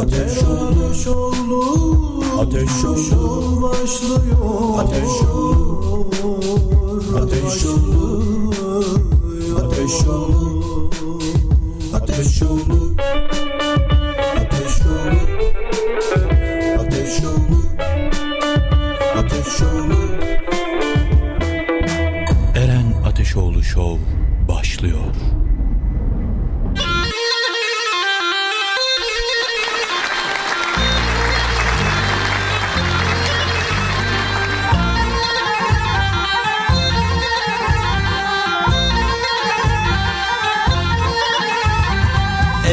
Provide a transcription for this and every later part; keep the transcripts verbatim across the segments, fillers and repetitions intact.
Ateşoğlu Show, Ateşoğlu başlıyor. Ateşoğlu, Ateşoğlu, Ateşoğlu, Ateşoğlu, Ateşoğlu, Ateşoğlu. Eren Ateşoğlu Show başlıyor.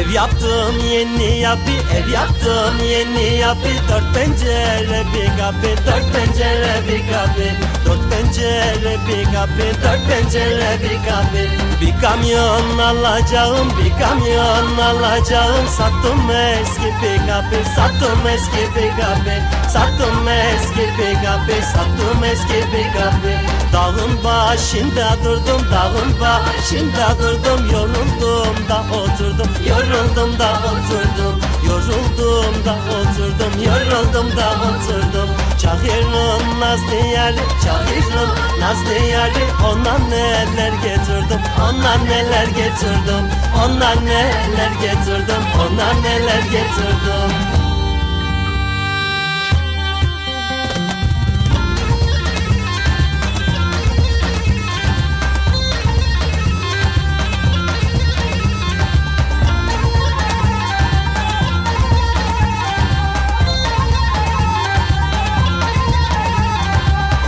Ev yaptım yeni yapı, ev yaptım yeni yapı. Dört pencere bir kapı, dört pencere bir kapı. Dört pencere bir kapı, dört pencere bir kapı. Bir kamyon alacağım, bir kamyon alacağım. Sattım eski bir kapı, sattım eski bir kapı. Sattım eski bir kapı, sattım eski bir kapı. Dağın başında durdum, dağın başında durdum. Yoruldum da oturdum, yoruldum. Yoruldum da oturdum, yoruldum da oturdum, yoruldum da oturdum. Çahır'ın nazlı yeri, Çahır'ın nazlı yeri. Ondan neler getirdim, ondan neler getirdim, ondan neler getirdim, ondan neler getirdim.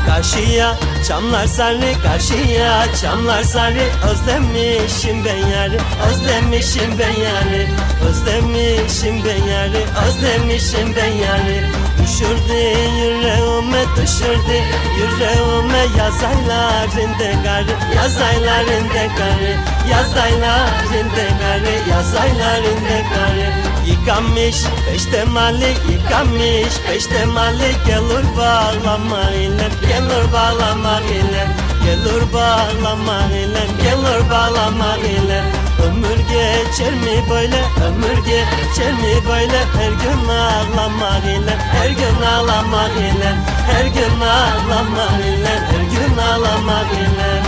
Karşıya çamlar sarı, karşıya çamlar sarı. Özlemişim ben yarı, özlemişim ben yarı. Özlemişim ben yarı, özlemişim ben yarı. Düşürdü yüreğime, düşürdü yüreğime. Yaz aylarında karı, yaz aylarında karı. Yaz aylarında karı, yaz aylarında karı. Yıkanmış beş temalik, yıkanmış beş temalik. Gelir bağlama ile, gelir bağlama ile. Gelir bağlama ile, gelir bağlama ile. Ömür geçer mi böyle, ömür geçer mi böyle. Her gün ağlama ile, her gün ağlama ile. Her gün ağlama ile, her gün ağlama ile.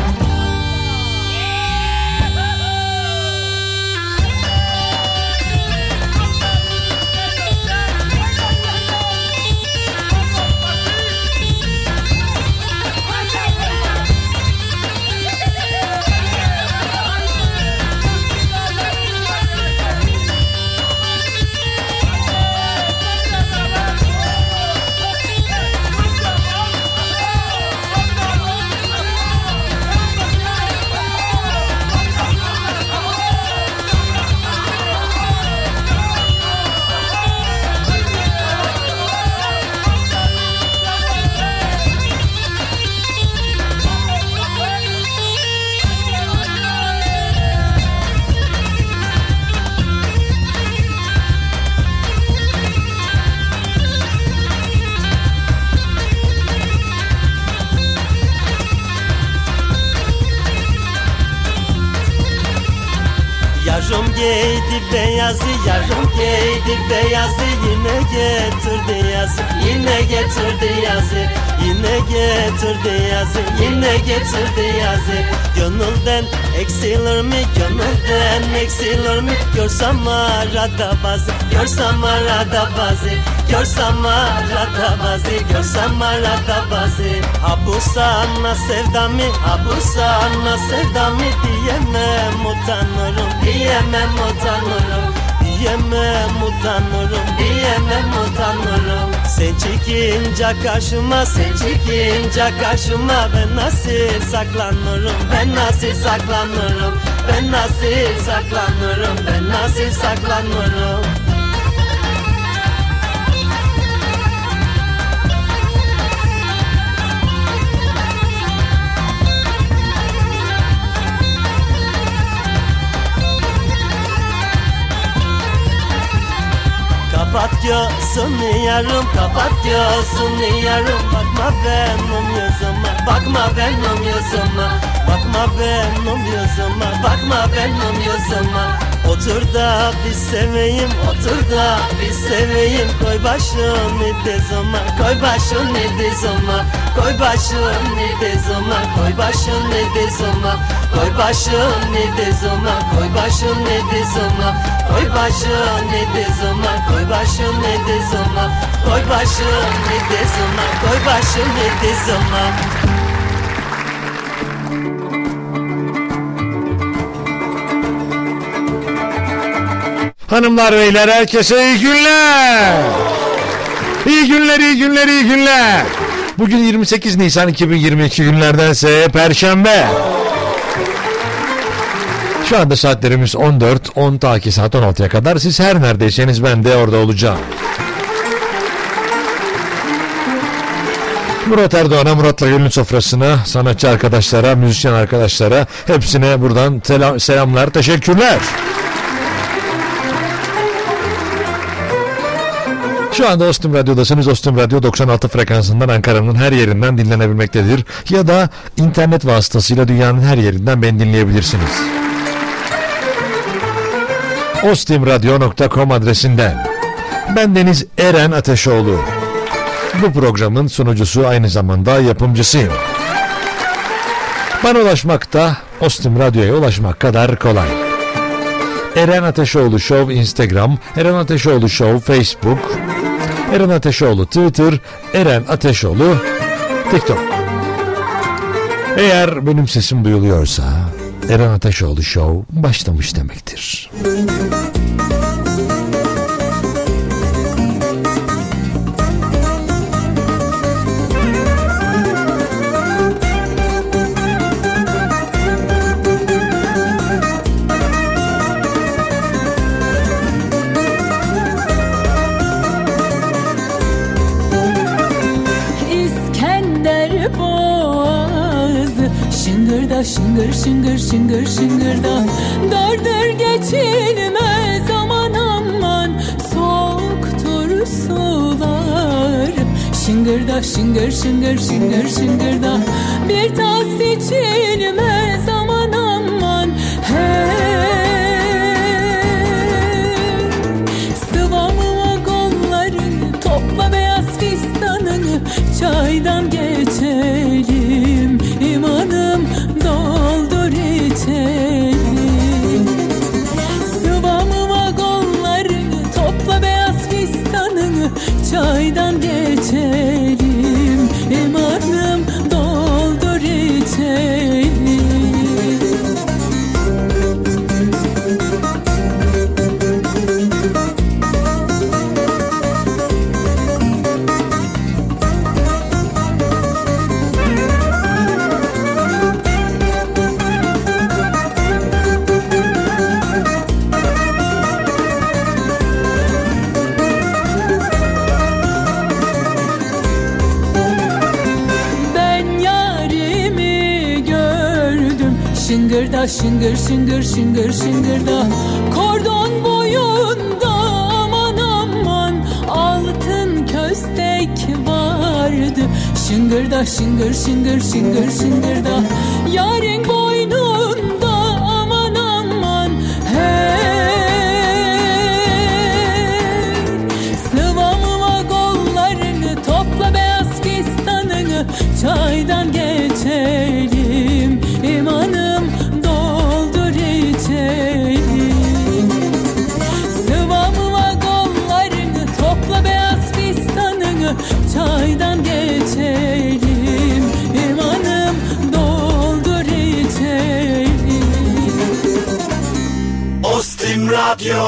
Beyazı yarım giydi beyazı, yine getirdi yazı, yine getirdi yazı, yine getirdi yazı, yine getirdi yazı. Gönülden eksilir mi, gönülden eksilir mi? Görsem arada bazı, görsem arada bazı, görsem arada bazı, görsem arada bazı. Ha bu sana sevda mı, ha bu sana sevda mı? Diyemem utanırım, diyemem utanırım. Diyemem utanırım, diyemem utanırım. Sen çıkınca karşıma, sen çıkınca karşıma. Ben nasıl saklanırım, ben nasıl saklanırım. Ben nasıl saklanırım, ben nasıl saklanırım. Kapat gözünü yarım, kapat gözünü yarım. Bakma benim yüzüme, bakma benim yüzüme. Bakma benim yüzüme, bakma benim yüzüme. Otur da biz seveyim, otur da biz seveyim. Koy başını dizoma, koy başını dizoma, koy başını dizoma, koy başını dizoma, koy başını dizoma, koy başını dizoma, koy başını dizoma, koy başını dizoma, koy başını dizoma, koy başını dizoma. Hanımlar beyler, herkese iyi günler. İyi günler, iyi günler, iyi günler. Bugün yirmi sekiz Nisan iki bin yirmi iki, günlerdense Perşembe. Şu anda saatlerimiz on dört on, ta ki saat on altıya kadar. Siz her neredeyseniz ben de orada olacağım. Murat Erdoğan'a, Murat'la Gülün sofrasına, sanatçı arkadaşlara, müzisyen arkadaşlara, hepsine buradan selam, selamlar, teşekkürler. Şu anda Dostum Radyo'dasınız. Dostum Radyo doksan altı frekansından Ankara'nın her yerinden dinlenebilmektedir. Ya da internet vasıtasıyla dünyanın her yerinden beni dinleyebilirsiniz. Ostim radyo nokta com adresinden. Ben Deniz Eren Ateşoğlu. Bu programın sunucusu, aynı zamanda yapımcısıyım. Bana ulaşmak da Ostim Radyo'ya ulaşmak kadar kolay. Eren Ateşoğlu Show Instagram, Eren Ateşoğlu Show Facebook, Eren Ateşoğlu Twitter, Eren Ateşoğlu TikTok. Eğer benim sesim duyuluyorsa Eren Ateşoğlu Show başlamış demektir. Şıngır şıngır şıngır şıngırdan dardır geçilmez aman aman, soğuktur sular. Şıngırda şıngır şıngır şıngır şıngırdan bir tas içilmez aman aman. Hey, sıvamıma kolların, topla beyaz fistanını, çaydan geçelim imanım. Doldur içelim sıvamıma kollarını, topla beyaz fistanını, çaydan geçelim imanım, doldur içelim. Şıngır şıngır şıngır şıngır da kordon boyunda aman aman, altın köstek vardı. Şıngır da şıngır şıngır şıngır şıngır da yarın boynunda aman aman. Hey, sıvamıma kollarını, topla beyaz fistanını, çaydan geçelim imanım. Sıvamıma kollarını, topla beyaz fistanını, çaydan geçelim imanım, doldur içelim. Ostim Radyo.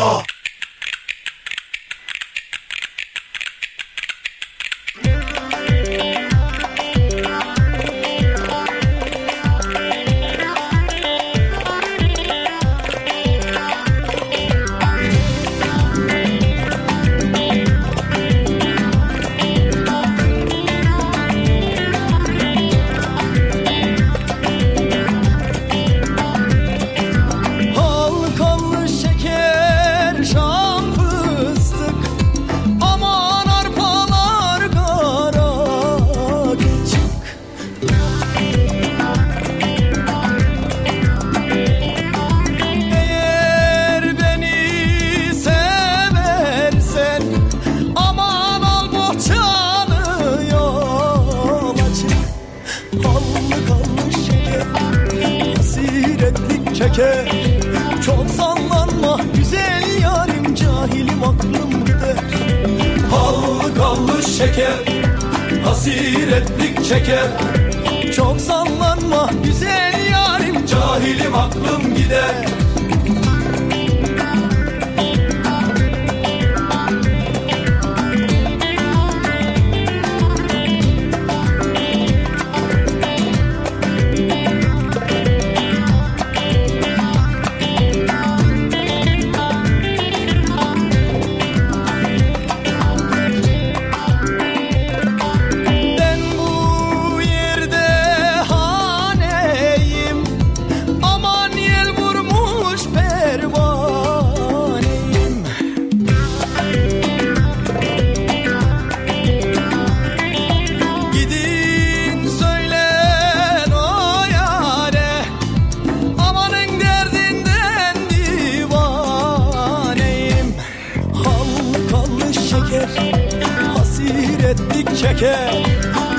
Halkalı şeker aklım gider. Hallı kallı şeker, hasiretlik çeker. Çok sallanma güzel yarim, cahilim aklım gider.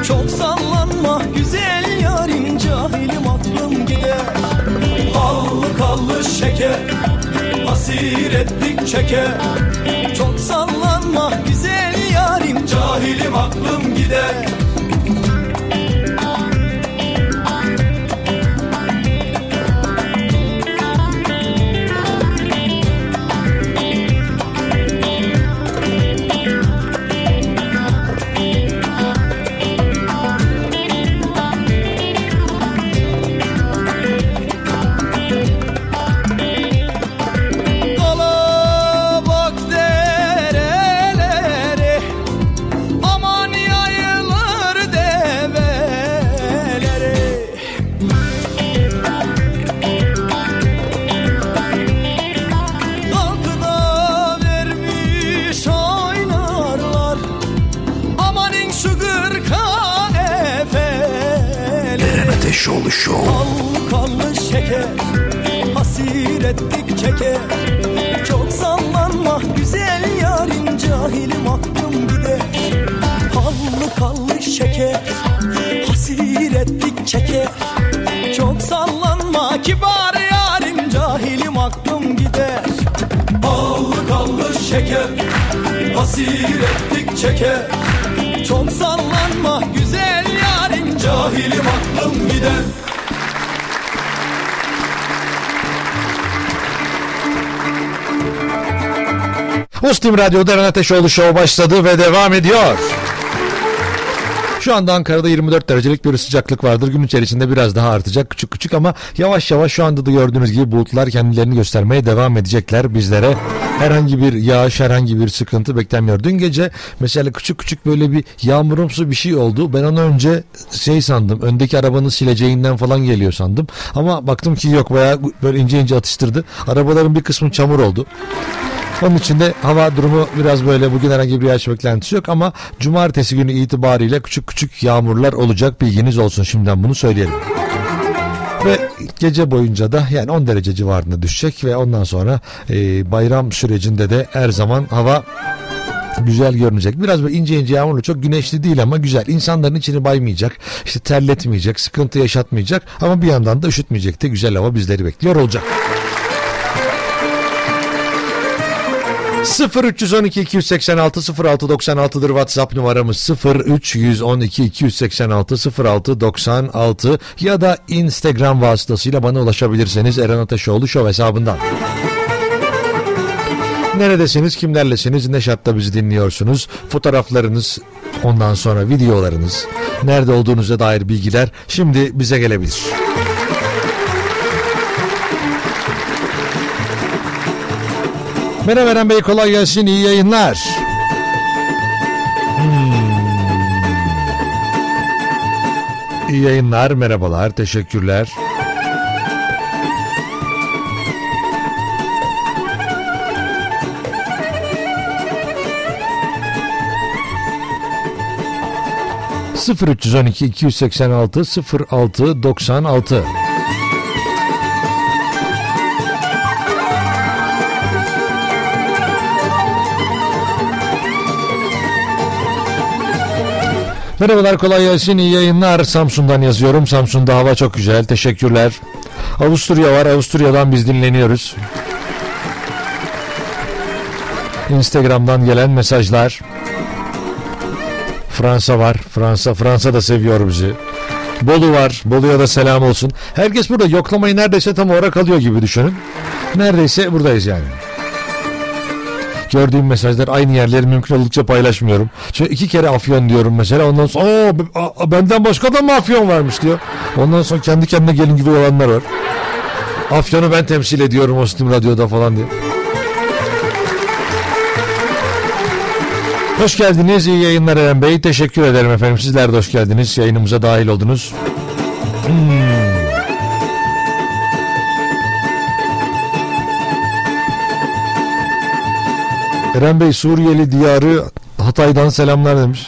Çok sallanma güzel yarim, cahilim aklım gider. Hallı kallı şeker, asiretlik çeker. Çok sallanma güzel yarim, cahilim aklım gider. Etlik çeker, çok sallanma güzel yarim, cahilim aklım gider. Hallı kallı şeker, hasiretlik çeker. Çok sallanma kibar yarim, cahilim aklım gider. Hallı kallı şeker, hasiretlik çeker. Çok sallanma güzel yarim, cahilim aklım gider. Dostum Radyo'da Eren Ateşoğlu Show başladı ve devam ediyor. Şu anda Ankara'da yirmi dört derecelik bir sıcaklık vardır. Gün içerisinde biraz daha artacak küçük küçük ama yavaş yavaş şu anda da gördüğünüz gibi bulutlar kendilerini göstermeye devam edecekler bizlere. Herhangi bir yağış, herhangi bir sıkıntı beklenmiyor. Dün gece mesela küçük küçük böyle bir yağmurumsu bir şey oldu. Ben onu önce şey sandım, öndeki arabanın sileceğinden falan geliyor sandım. Ama baktım ki yok, bayağı böyle ince ince atıştırdı. Arabaların bir kısmı çamur oldu. Onun için de hava durumu biraz böyle, bugün herhangi bir yağış beklentisi yok ama cumartesi günü itibariyle küçük küçük yağmurlar olacak, bilginiz olsun, şimdiden bunu söyleyelim. Ve gece boyunca da yani on derece civarında düşecek ve ondan sonra e, bayram sürecinde de her zaman hava güzel görünecek. Biraz böyle ince ince yağmurlu, çok güneşli değil ama güzel. İnsanların içini baymayacak, işte terletmeyecek, sıkıntı yaşatmayacak ama bir yandan da üşütmeyecek de güzel hava bizleri bekliyor olacak. sıfır üç on iki iki seksen altı sıfır altı doksan altı'dır WhatsApp numaramız. sıfır üç on iki iki seksen altı sıfır altı doksan altı ya da Instagram vasıtasıyla bana ulaşabilirseniz Eren Ateşoğlu Show hesabından. Neredesiniz, kimlerlesiniz, ne şartta bizi dinliyorsunuz, fotoğraflarınız, ondan sonra videolarınız, nerede olduğunuza dair bilgiler şimdi bize gelebilir. Merhaba Eren Bey, kolay gelsin, iyi yayınlar. Hmm. İyi yayınlar, merhabalar, teşekkürler. sıfır üç on iki iki seksen altı sıfır altı doksan altı. Merhabalar, kolay gelsin, iyi yayınlar. Samsun'dan yazıyorum. Samsun'da hava çok güzel, teşekkürler. Avusturya var, Avusturya'dan biz dinleniyoruz. Instagram'dan gelen mesajlar. Fransa var. Fransa. Fransa da seviyor bizi. Bolu var. Bolu'ya da selam olsun. Herkes burada. Yoklamayı neredeyse tam olarak alıyor gibi düşünün. Neredeyse buradayız yani. Gördüğüm mesajlar, aynı yerleri mümkün oldukça paylaşmıyorum. Çünkü iki kere Afyon diyorum mesela. Ondan sonra "Oo, benden başka da mı Afyon varmış?" diyor. Ondan sonra kendi kendine gelin gibi olanlar var. Afyon'u ben temsil ediyorum Ostim Radyo'da falan diye. Hoş geldiniz. İyi yayınlar Eren Bey. Teşekkür ederim efendim. Sizler de hoş geldiniz. Yayınımıza dahil oldunuz. Hmm. Eren Bey, Suriyeli diyarı Hatay'dan selamlar demiş.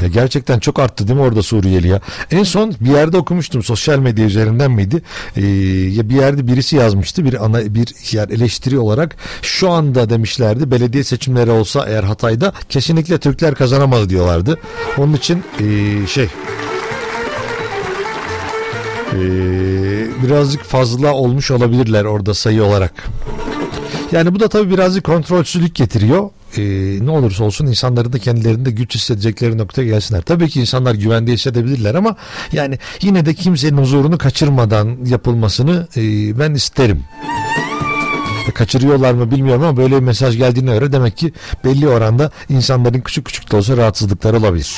Ya gerçekten çok arttı değil mi orada Suriyeli ya? En son bir yerde okumuştum, sosyal medya üzerinden miydi? Ee, ya bir yerde birisi yazmıştı, bir ana bir yer eleştiri olarak şu anda demişlerdi, belediye seçimleri olsa eğer Hatay'da kesinlikle Türkler kazanamaz diyorlardı. Onun için ee, şey. Ee, birazcık fazla olmuş olabilirler orada sayı olarak. Yani bu da tabii birazcık kontrolsüzlük getiriyor. Ee, ne olursa olsun insanların da kendilerinde güç hissedecekleri noktaya gelsinler. Tabii ki insanlar güvende hissedebilirler ama yani yine de kimsenin huzurunu kaçırmadan yapılmasını e, ben isterim. Kaçırıyorlar mı bilmiyorum ama böyle bir mesaj geldiğine göre demek ki belli oranda insanların küçük küçük de olsa rahatsızlıkları olabilir.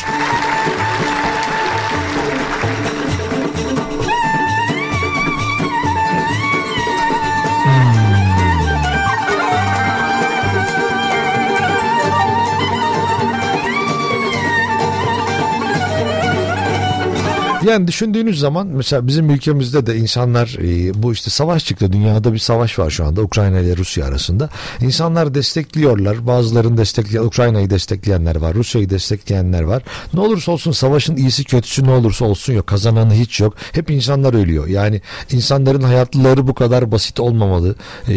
Yani düşündüğünüz zaman mesela bizim ülkemizde de insanlar e, bu işte savaş çıktı. Dünyada bir savaş var şu anda Ukrayna ile Rusya arasında. İnsanlar destekliyorlar. Bazılarını destekleyen, Ukrayna'yı destekleyenler var. Rusya'yı destekleyenler var. Ne olursa olsun savaşın iyisi kötüsü ne olursa olsun yok. Kazananı hiç yok. Hep insanlar ölüyor. Yani insanların hayatları bu kadar basit olmamalı. E,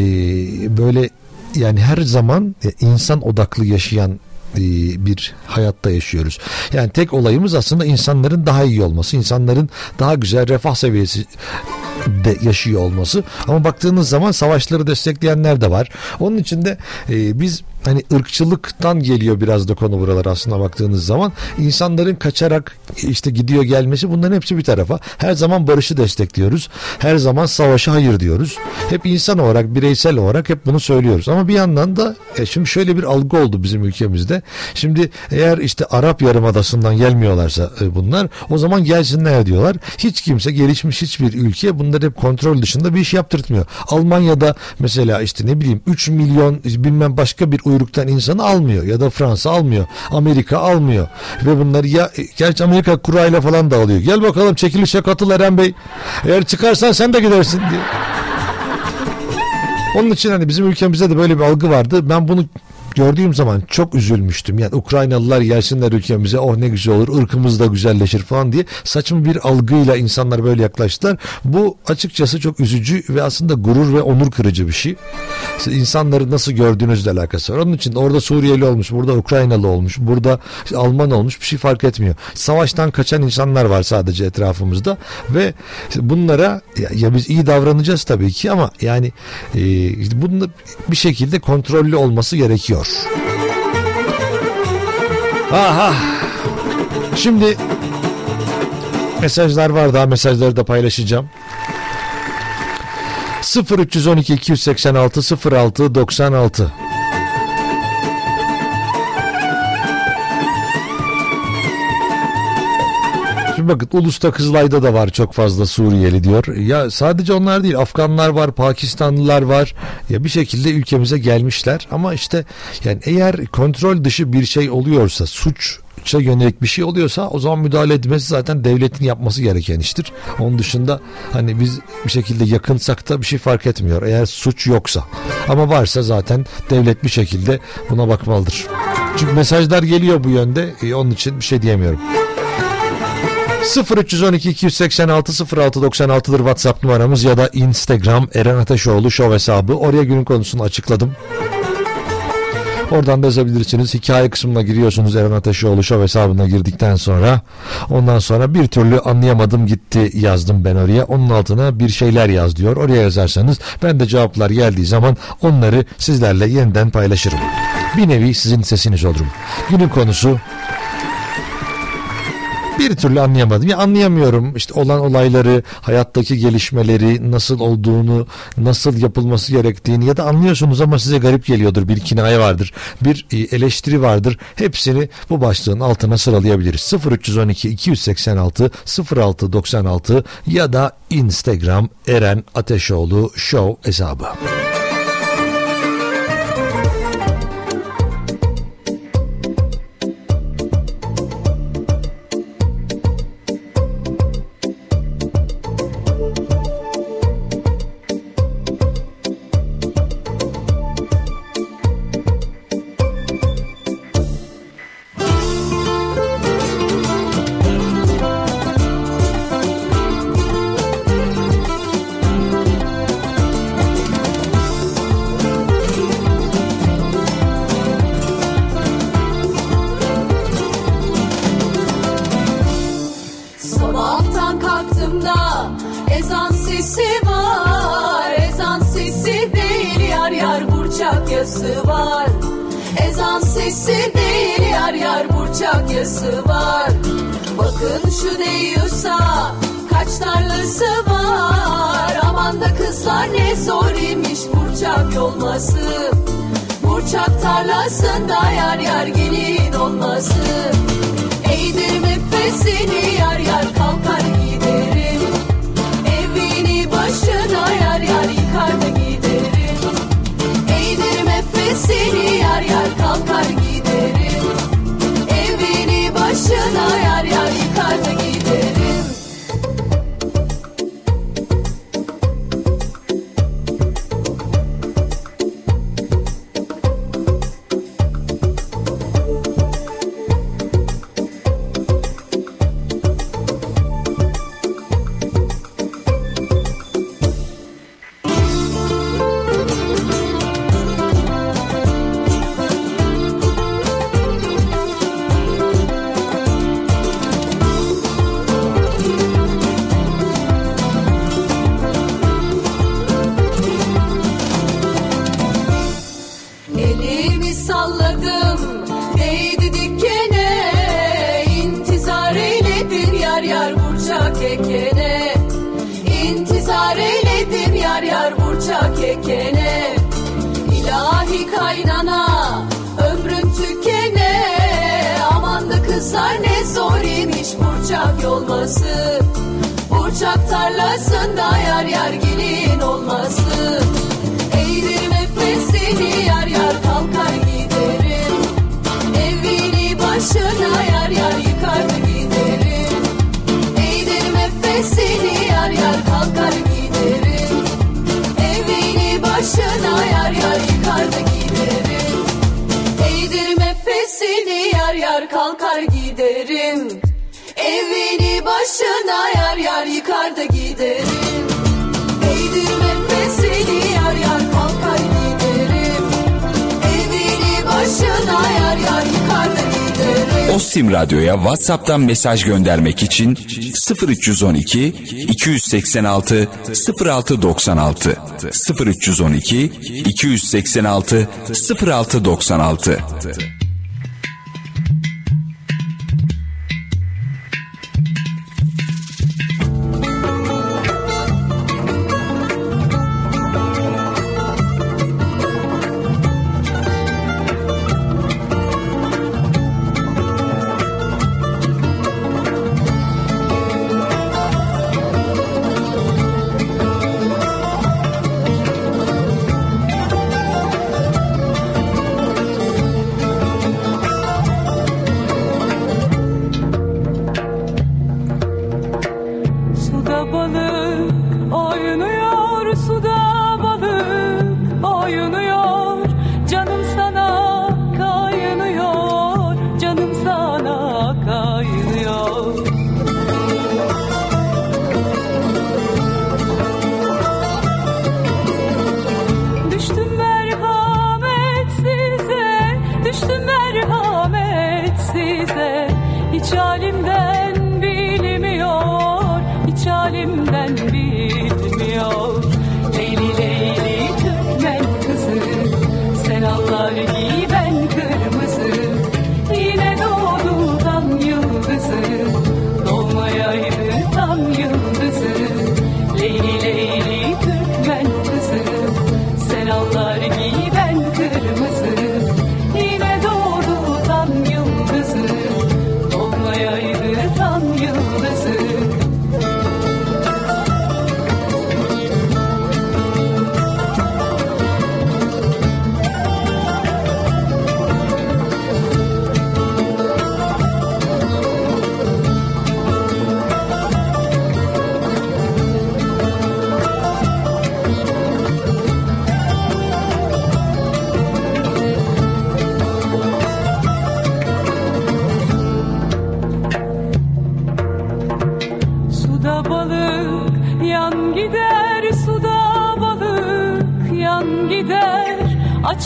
böyle yani her zaman e, insan odaklı yaşayan bir hayatta yaşıyoruz. Yani tek olayımız aslında insanların daha iyi olması, insanların daha güzel refah seviyesi de yaşıyor olması. Ama baktığınız zaman savaşları destekleyenler de var. Onun için de e, biz hani ırkçılıktan geliyor biraz da konu buralar aslında baktığınız zaman. İnsanların kaçarak işte gidiyor gelmesi, bunların hepsi bir tarafa. Her zaman barışı destekliyoruz. Her zaman savaşa hayır diyoruz. Hep insan olarak, bireysel olarak hep bunu söylüyoruz. Ama bir yandan da e, şimdi şöyle bir algı oldu bizim ülkemizde. Şimdi eğer işte Arap yarımadasından gelmiyorlarsa e, bunlar, o zaman gelsinler diyorlar. Hiç kimse, gelişmiş hiçbir ülke bunları hep kontrol dışında bir iş yaptırtmıyor. Almanya'da mesela işte ne bileyim üç milyon bilmem başka bir uyruktan insanı almıyor ya da Fransa almıyor, Amerika almıyor ve bunları ya gerçi Amerika kurayla falan da alıyor. Gel bakalım çekilişe katıl Eren Bey, eğer çıkarsan sen de gidersin diye. Onun için hani bizim ülkemizde de böyle bir algı vardı. Ben bunu gördüğüm zaman çok üzülmüştüm. Yani Ukraynalılar gelsinler ülkemize, oh ne güzel olur, ırkımız da güzelleşir falan diye saçma bir algıyla insanlar böyle yaklaştılar. Bu açıkçası çok üzücü ve aslında gurur ve onur kırıcı bir şey. İnsanları nasıl gördüğünüzle alakası var. Onun için orada Suriyeli olmuş, burada Ukraynalı olmuş, burada Alman olmuş, bir şey fark etmiyor. Savaştan kaçan insanlar var sadece etrafımızda ve bunlara ya biz iyi davranacağız tabii ki ama yani e, bunun bir şekilde kontrollü olması gerekiyor. Aha. Şimdi mesajlar var, daha mesajları da paylaşacağım. sıfır üç on iki iki seksen altı sıfır altı doksan altı. Şimdi bakın, Ulus'ta, Kızılay'da da var çok fazla Suriyeli diyor. Ya sadece onlar değil, Afganlar var, Pakistanlılar var. Ya bir şekilde ülkemize gelmişler ama işte yani eğer kontrol dışı bir şey oluyorsa, suç yönelik bir şey oluyorsa o zaman müdahale etmesi zaten devletin yapması gereken iştir. Onun dışında hani biz bir şekilde yakınsak da bir şey fark etmiyor. Eğer suç yoksa, ama varsa zaten devlet bir şekilde buna bakmalıdır. Çünkü mesajlar geliyor bu yönde. E, onun için bir şey diyemiyorum. sıfır üç on iki iki seksen altı sıfır altı doksan altı'dır WhatsApp numaramız ya da Instagram Eren Ateşoğlu Show hesabı. Oraya günün konusunu açıkladım. Oradan da yazabilirsiniz. Hikaye kısmına giriyorsunuz. Eren Ateşoğlu Show hesabına girdikten sonra, ondan sonra bir türlü anlayamadım gitti yazdım ben oraya. Onun altına bir şeyler yaz diyor. Oraya yazarsanız ben de cevaplar geldiği zaman onları sizlerle yeniden paylaşırım. bir nevi sizin sesiniz olurum. Günün konusu bir türlü anlayamadım. Ya anlayamıyorum işte olan olayları, hayattaki gelişmeleri, nasıl olduğunu, nasıl yapılması gerektiğini ya da anlıyorsunuz ama size garip geliyordur. Bir kinaye vardır, bir eleştiri vardır. Hepsini bu başlığın altına sıralayabiliriz. sıfır üç on iki iki seksen altı sıfır altı doksan altı ya da Instagram Eren Ateşoğlu Show hesabı. Ostim Radyo'ya WhatsApp'tan mesaj göndermek için sıfır üç on iki iki seksen altı sıfır altı doksan altı sıfır üç on iki iki seksen altı sıfır altı doksan altı. Ben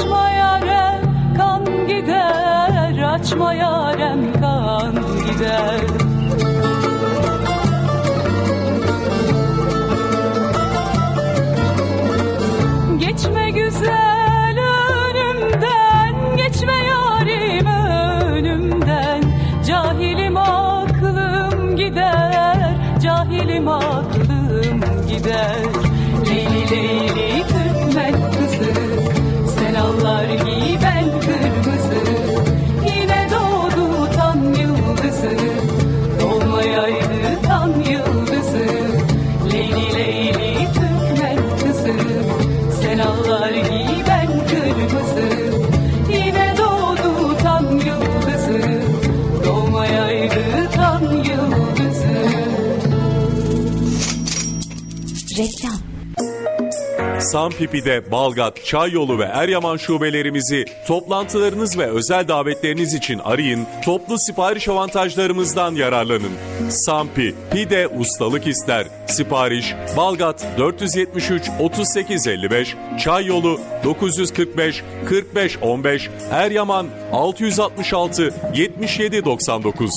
açma yarem kan gider, açma yarem kan gider. Geçme güzel önümden, geçme yarim önümden. Cahilim aklım gider, cahilim aklım gider. Leyli leyli Türkmen kızı, sen allar giy ben kırmızı. Yine doğdu tan yıldızı, olmayaydı tan yıldızı. Leyli leyli Türkmen kızı, sen allar giy ben kırmızı. Yine doğdu tan yıldızı, doğmayaydı tan yıldızı. Reklam. Şampi Pide, Balgat, Çayyolu ve Eryaman şubelerimizi toplantılarınız ve özel davetleriniz için arayın, toplu sipariş avantajlarımızdan yararlanın. Şampi Pide ustalık ister. Sipariş Balgat dört yüz yetmiş üç otuz sekiz elli beş, Çayyolu dokuz yüz kırk beş kırk beş on beş, Eryaman altı altı altı yedi yedi doksan dokuz.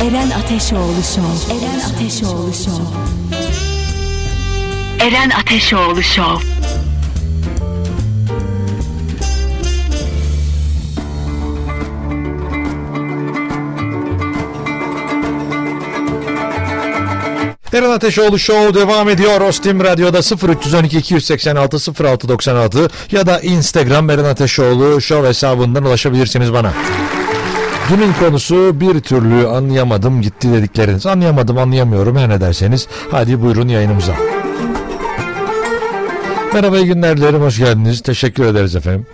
Eren Ateşoğlu Show. Eren Ateşoğlu Show. Eren Ateşoğlu Show. Eren Ateşoğlu Show devam ediyor. Ostim Radyo'da sıfır üç on iki iki yüz seksen altı sıfır altı doksan altı ya da Instagram Eren Ateşoğlu Show hesabından ulaşabilirsiniz bana. Günün konusu bir türlü anlayamadım gitti dedikleriniz. Anlayamadım, anlayamıyorum her ne derseniz. Hadi buyurun yayınımıza. Merhaba, iyi günler dilerim. Hoş geldiniz. Teşekkür ederiz efendim.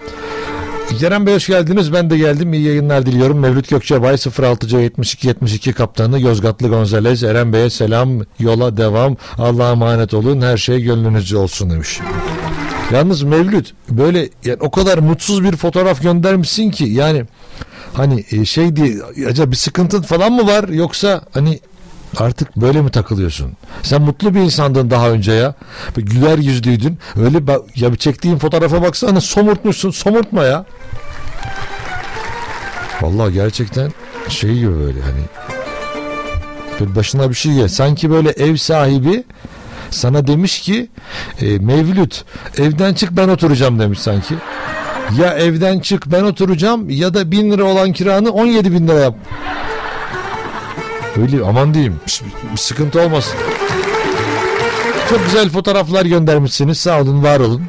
Ceren Bey hoş geldiniz. Ben de geldim. İyi yayınlar diliyorum. Mevlüt Gökçebay sıfır altı C yetmiş iki yetmiş iki kaptanı Yozgatlı Gonzalez. Eren Bey'e selam. Yola devam. Allah'a emanet olun. Her şey gönlünüzce olsun demiş. Yalnız Mevlüt böyle yani o kadar mutsuz bir fotoğraf göndermişsin ki yani hani şey diye acaba bir sıkıntın falan mı var yoksa hani artık böyle mi takılıyorsun? Sen mutlu bir insandın daha önce ya. Güler yüzlüydün. Öyle ya bir çektiğin fotoğrafa baksana somurtmuşsun. Somurtma ya. Vallahi gerçekten şey gibi böyle hani. Böyle başına bir şey gel. Sanki böyle ev sahibi sana demiş ki e, Mevlüt evden çık ben oturacağım demiş sanki. Ya evden çık ben oturacağım ya da bin lira olan kiranı on yedi bin lira yap. Öyle aman diyeyim sıkıntı olmasın. Çok güzel fotoğraflar göndermişsiniz, sağ olun var olun.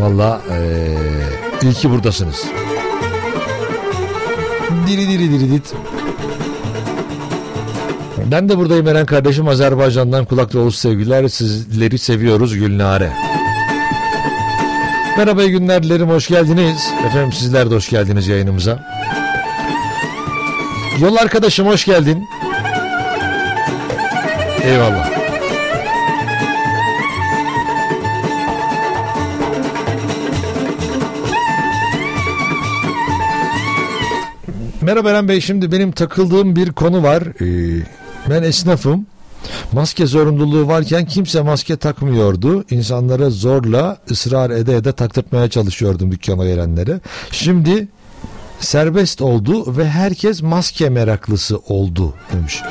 Valla ee, iyi ki buradasınız. Diri diri diri dit. Ben de buradayım Eren kardeşim, Azerbaycan'dan kulak dolusu sevgiler, sizleri seviyoruz Gülnare. Merhaba iyi günler dilerim, hoş geldiniz. Efendim sizler de hoş geldiniz yayınımıza. Yol arkadaşım hoş geldin. Eyvallah. Merhaba Eren Bey, şimdi benim takıldığım bir konu var. Ee, ben esnafım. Maske zorunluluğu varken kimse maske takmıyordu. İnsanlara zorla ısrar ede ede taktırtmaya çalışıyordum dükkana gelenlere. Şimdi serbest oldu ve herkes maske meraklısı oldu demiş.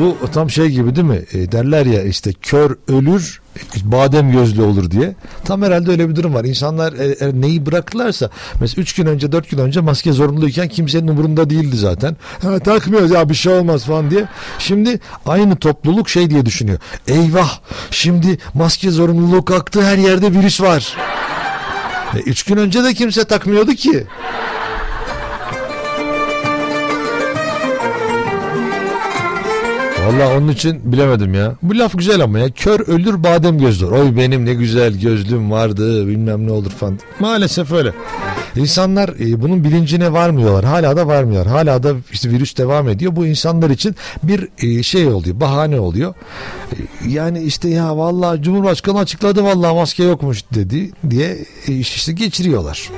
Bu tam şey gibi değil mi? E, derler ya işte kör ölür, badem gözlü olur diye. Tam herhalde öyle bir durum var. İnsanlar e, e, neyi bıraktılarsa mesela üç gün önce dört gün önce maske zorunluyken kimsenin umurunda değildi zaten. Ha, takmıyoruz ya bir şey olmaz falan diye. Şimdi aynı topluluk şey diye düşünüyor. Eyvah şimdi maske zorunluluğu kalktı, her yerde virüs var. E, üç gün önce de kimse takmıyordu ki. Vallahi onun için bilemedim ya. Bu laf güzel ama ya. Kör ölür badem gözlü. Oy benim ne güzel gözlüm vardı bilmem ne olur falan. Maalesef öyle. İnsanlar e, bunun bilincine varmıyorlar. Hala da varmıyor. Hala da işte virüs devam ediyor. Bu insanlar için bir e, şey oluyor. Bahane oluyor. E, yani işte ya vallahi Cumhurbaşkanı açıkladı vallahi maske yokmuş dedi diye e, işte geçiriyorlar.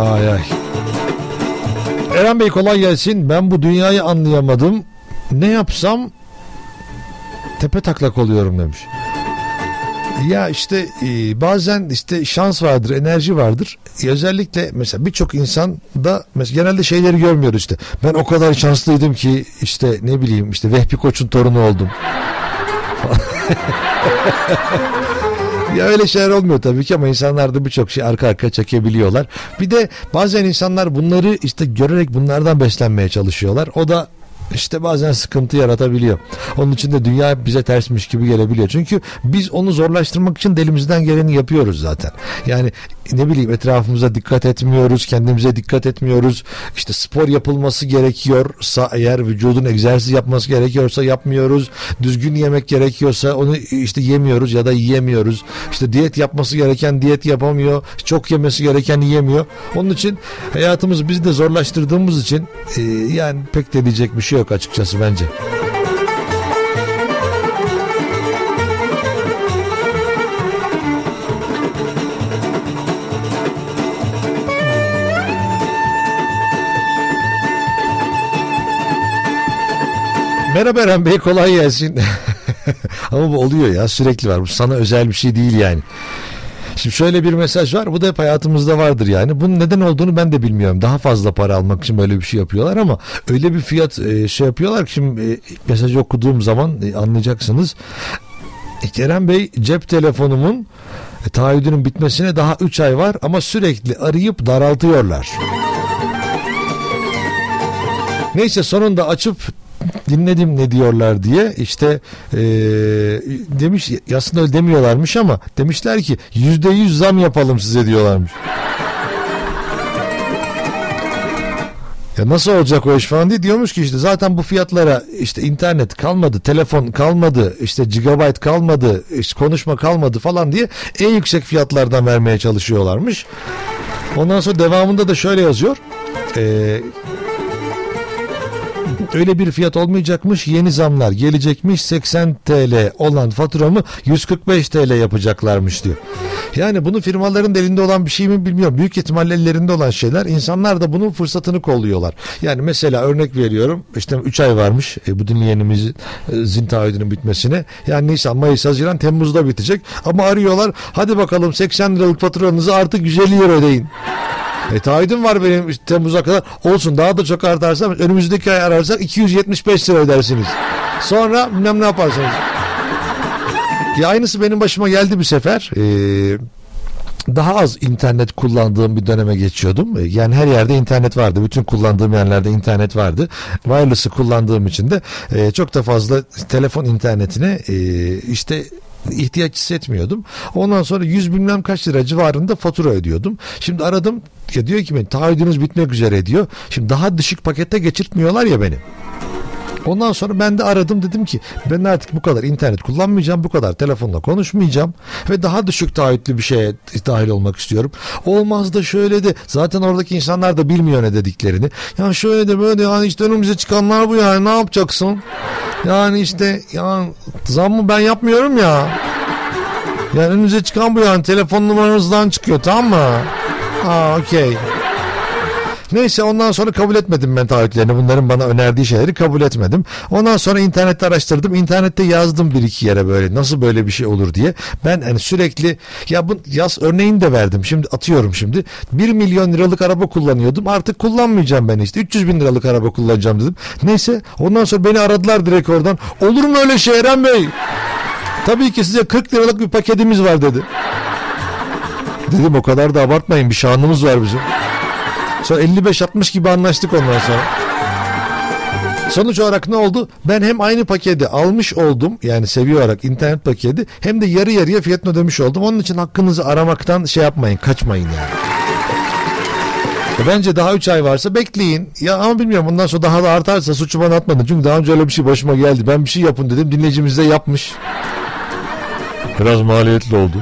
Ay ay. Eren Bey kolay gelsin. Ben bu dünyayı anlayamadım. Ne yapsam tepe taklak oluyorum demiş. Ya işte e, bazen işte şans vardır, enerji vardır. E, özellikle mesela birçok insan da mesela genelde şeyleri görmüyor işte. Ben o kadar şanslıydım ki işte ne bileyim işte Vehbi Koç'un torunu oldum. Ya öyle şeyler olmuyor tabii ki ama insanlar da birçok şey arka arka çekebiliyorlar. Bir de bazen insanlar bunları işte görerek bunlardan beslenmeye çalışıyorlar. O da İşte bazen sıkıntı yaratabiliyor. Onun için de dünya bize tersmiş gibi gelebiliyor. Çünkü biz onu zorlaştırmak için elimizden geleni yapıyoruz zaten. Yani ne bileyim etrafımıza dikkat etmiyoruz, kendimize dikkat etmiyoruz. İşte spor yapılması gerekiyorsa eğer vücudun egzersiz yapması gerekiyorsa yapmıyoruz. Düzgün yemek gerekiyorsa onu işte yemiyoruz ya da yiyemiyoruz. İşte diyet yapması gereken diyet yapamıyor. Çok yemesi gereken yiyemiyor. Onun için hayatımızı biz de zorlaştırdığımız için e, yani pek de diyecek bir şey yok açıkçası bence. Merhaba Eren Bey kolay gelsin. Ama bu oluyor ya, sürekli var. Bu sana özel bir şey değil yani. Şimdi şöyle bir mesaj var. Bu da hep hayatımızda vardır yani. Bunun neden olduğunu ben de bilmiyorum. Daha fazla para almak için böyle bir şey yapıyorlar ama öyle bir fiyat şey yapıyorlar ki şimdi mesajı okuduğum zaman anlayacaksınız. Eren Bey cep telefonumun taahhüdünün bitmesine daha üç ay var ama sürekli arayıp daraltıyorlar. Neyse sonunda açıp dinledim ne diyorlar diye işte ee, demiş aslında öyle demiyorlarmış ama demişler ki yüzde yüz zam yapalım size diyorlarmış. Ya nasıl olacak o iş falan diye diyormuş ki işte zaten bu fiyatlara işte internet kalmadı, telefon kalmadı, işte gigabyte kalmadı, işte konuşma kalmadı falan diye en yüksek fiyatlardan vermeye çalışıyorlarmış. Ondan sonra devamında da şöyle yazıyor. Eee Öyle bir fiyat olmayacakmış, yeni zamlar gelecekmiş, seksen TL olan faturamı yüz kırk beş TL yapacaklarmış diyor. Yani bunu firmaların elinde olan bir şey mi bilmiyorum. Büyük ihtimalle ellerinde olan şeyler. İnsanlar da bunun fırsatını kolluyorlar. Yani mesela örnek veriyorum işte üç ay varmış e, bu dinleyenimizin taahhüdünün bitmesine. Yani Nisan, Mayıs, Haziran, Temmuz'da bitecek. Ama arıyorlar hadi bakalım seksen liralık faturanızı artık yüz elli lira ödeyin. E taahhüdüm var benim işte Temmuz'a kadar. Olsun, daha da çok artarsa önümüzdeki ay ararsak iki yüz yetmiş beş lira ödersiniz. Sonra bilmem ne yaparsınız. Ya aynısı benim başıma geldi bir sefer. Eee Daha az internet kullandığım bir döneme geçiyordum. Yani her yerde internet vardı. Bütün kullandığım yerlerde internet vardı. Wireless'ı kullandığım için de e, çok da fazla telefon internetine e, işte ihtiyaç hissetmiyordum. Ondan sonra yüz bilmem kaç lira civarında fatura ödüyordum. Şimdi aradım. Ya diyor ki benim taahhüdünüz bitmek üzere diyor. Şimdi daha düşük pakette geçirtmiyorlar ya beni. Ondan sonra ben de aradım, dedim ki ben artık bu kadar internet kullanmayacağım, bu kadar telefonla konuşmayacağım ve daha düşük taahhütlü bir şeye dahil olmak istiyorum. Olmaz da şöyle de, zaten oradaki insanlar da bilmiyor ne dediklerini. Yani şöyle de böyle de, yani işte önümüze çıkanlar bu, yani ne yapacaksın? Yani işte yani zammı ben yapmıyorum ya. Yani önümüze çıkan bu, yani telefon numaranızdan çıkıyor, tamam mı? Aa okey. Neyse ondan sonra kabul etmedim ben taahhütlerini. Bunların bana önerdiği şeyleri kabul etmedim. Ondan sonra internette araştırdım. İnternette yazdım bir iki yere böyle. Nasıl böyle bir şey olur diye. Ben hani sürekli ya bu yaz örneğini de verdim. Şimdi atıyorum şimdi. bir milyon liralık araba kullanıyordum. Artık kullanmayacağım ben işte. üç yüz bin liralık araba kullanacağım dedim. Neyse ondan sonra beni aradılar direkt oradan. Olur mu öyle şey Eren Bey? Tabii ki size kırk liralık bir paketimiz var dedi. Dedim o kadar da abartmayın. Bir şanımız var bizim. Sonra elli beş altmış gibi anlaştık ondan sonra. Sonuç olarak ne oldu? Ben hem aynı paketi almış oldum. Yani seviyorak internet paketi. Hem de yarı yarıya fiyatını ödemiş oldum. Onun için hakkınızı aramaktan şey yapmayın. Kaçmayın yani. Bence daha üç ay varsa bekleyin. Ya ama bilmiyorum, bundan sonra daha da artarsa suçu bana atmadım. Çünkü daha önce öyle bir şey başıma geldi. Ben bir şey yapın dedim. Dinleyicimiz de yapmış. Biraz maliyetli oldu.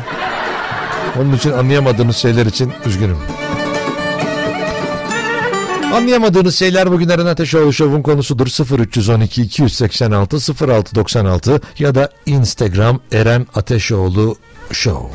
Onun için anlayamadığınız şeyler için üzgünüm. Anlayamadığınız şeyler bugün Eren Ateşoğlu Show'un konusudur. sıfır üç on iki iki yüz seksen altı sıfır altı doksan altı ya da Instagram Eren Ateşoğlu Show.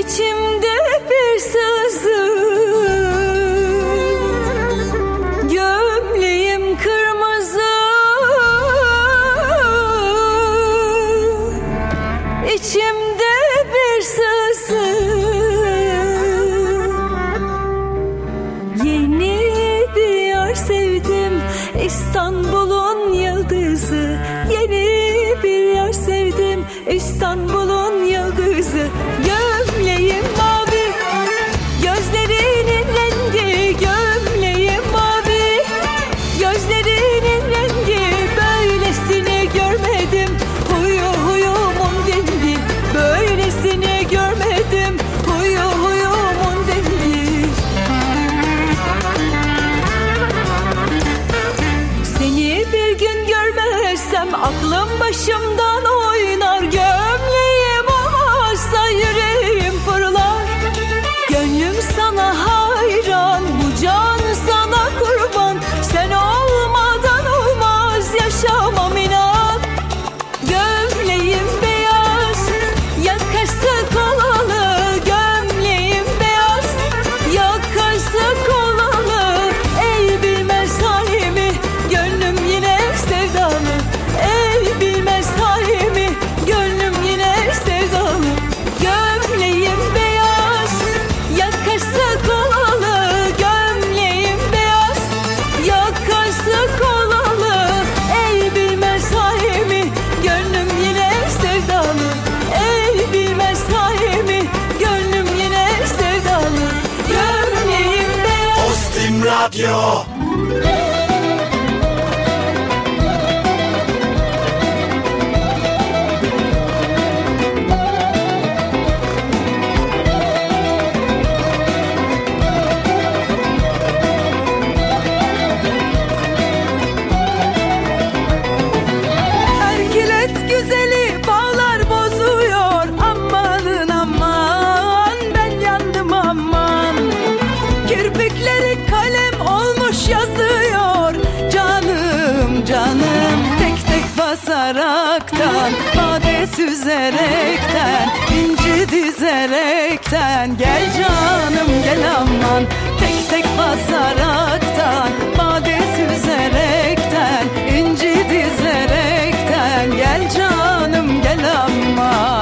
İçimde bir sızı, gömleğim kırmızı, içimde bir sızı, yeni bir yer sevdim, İstanbul'un yıldızı, yeni bir yer sevdim, İstanbul'un yıldızı. Gömleğim mavi, gözlerinin rengi, gömleğim mavi, gözlerinin rengi, böylesini görmedim, huyu huyumun dengi, böylesini görmedim, huyu huyumun dengi. Seni bir gün görmezsem aklım başımdan oynar, gömleğim olmazsa yüreğim fırlar, gönlüm sana hayran, bu can sana kurban, sen olmadan olmaz yaşamam inan. Gömleğim beyaz, yakası kolalı, gömleğim beyaz, yakası kolalı, ey bilmez halimi, gönlüm yine sevdalı, ey bilmez halimi, gönlüm yine sevdalı. Gömleğim beyaz, yakası kolalı, gömleğim beyaz, yakası kolalı, ey bilmez halimi, gönlüm yine sevdalı, ey bilmez halimi, gönlüm yine sevdalı. Gömleğim beyaz. Ostim Radyo. Erkilet güzeli bağlar bozuyor, amanın aman, ben yandım aman. Kirpikleri kalem olmuş yazıyor, canım canım. Tek tek basaraktan, bade süzerekten, inci dizerekten, gel canım gel aman. Tek tek basaraktan, bade süzerekten, inci dizerekten, gel canım gel aman.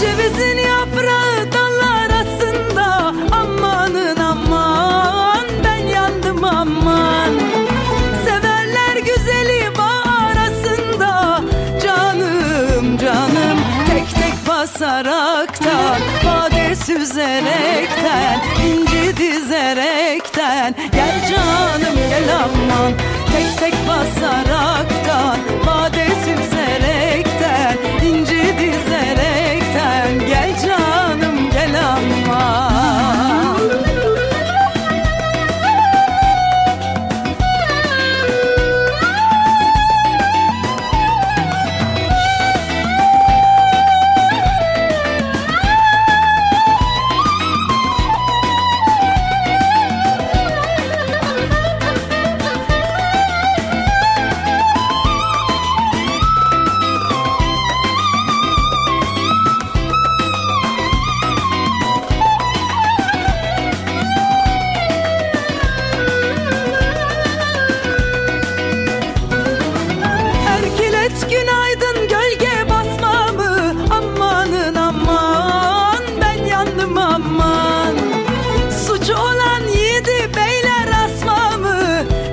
Cevizin yaprağı dallar arasında, amanın aman, ben yandım aman. Severler güzeli bağ arasında, canım canım. Tek tek basaraktan, bade süzerekten, inci dizerekten, gel canım gel aman. Tek tek basaraktan, bade süzerekten, inci dizerekten, gel canım gel aman. Günaydın gölge basmamı, amanın aman, ben yandım aman. Suçu olan yiğidi beyler asmamı,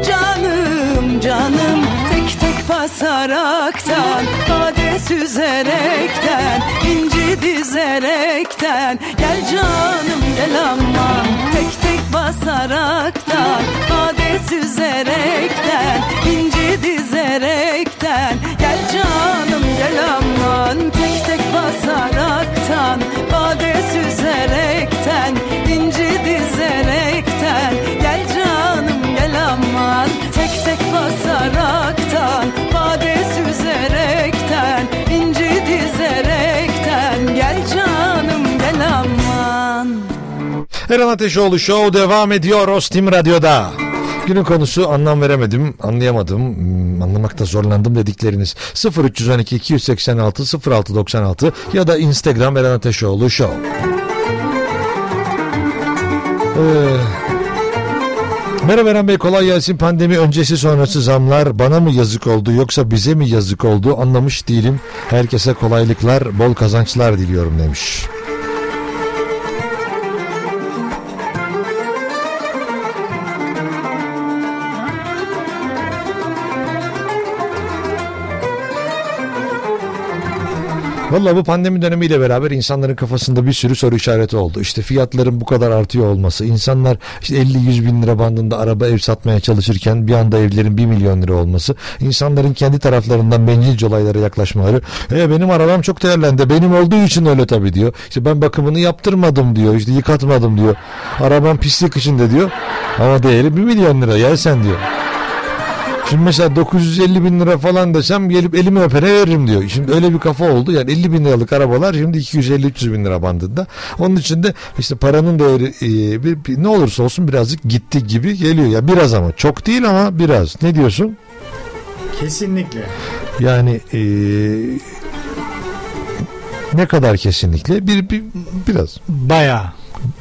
canım canım. Tek tek basaraktan, bade süzerekten, inci dizerekten, gel canım gel aman. Tek tek basaraktan, bade süzerekten, inci dizerekten, gel canım gel aman. Tek tek basaraktan, bade süzerekten, inci dizerekten, gel canım gel aman. Tek tek basaraktan, bade süzerekten, inci dizerekten, Eren Ateşoğlu Show devam ediyor Ostim Radyo'da. Günün konusu anlam veremedim, anlayamadım, anlamakta zorlandım dedikleriniz. sıfır üç on iki iki yüz seksen altı sıfır altı doksan altı ya da Instagram Eren Ateşoğlu Show. Ee, merhaba Eren Bey, kolay gelsin. Pandemi öncesi sonrası zamlar bana mı yazık oldu yoksa bize mi yazık oldu anlamış değilim. Herkese kolaylıklar, bol kazançlar diliyorum demiş. Valla bu pandemi dönemiyle beraber insanların kafasında bir sürü soru işareti oldu. İşte fiyatların bu kadar artıyor olması. İnsanlar işte elli yüz bin lira bandında araba, ev satmaya çalışırken bir anda evlerin bir milyon lira olması. İnsanların kendi taraflarından bencilce olaylara yaklaşmaları. E benim arabam çok değerlendi. Benim olduğu için öyle tabii diyor. İşte ben bakımını yaptırmadım diyor. İşte yıkatmadım diyor. Arabam pislik içinde diyor. Ama değeri bir milyon lira. Yersen diyor. Şimdi mesela dokuz yüz elli bin lira falan desem gelip elimi öpene veririm diyor. Şimdi öyle bir kafa oldu. Yani elli bin liralık arabalar şimdi iki yüz elli üç yüz bin lira bandında. Onun için de işte paranın değeri e, bir, bir, ne olursa olsun birazcık gitti gibi geliyor. Ya biraz ama çok değil ama biraz. Ne diyorsun? Kesinlikle. Yani e, ne kadar kesinlikle? Bir, bir biraz. Bayağı.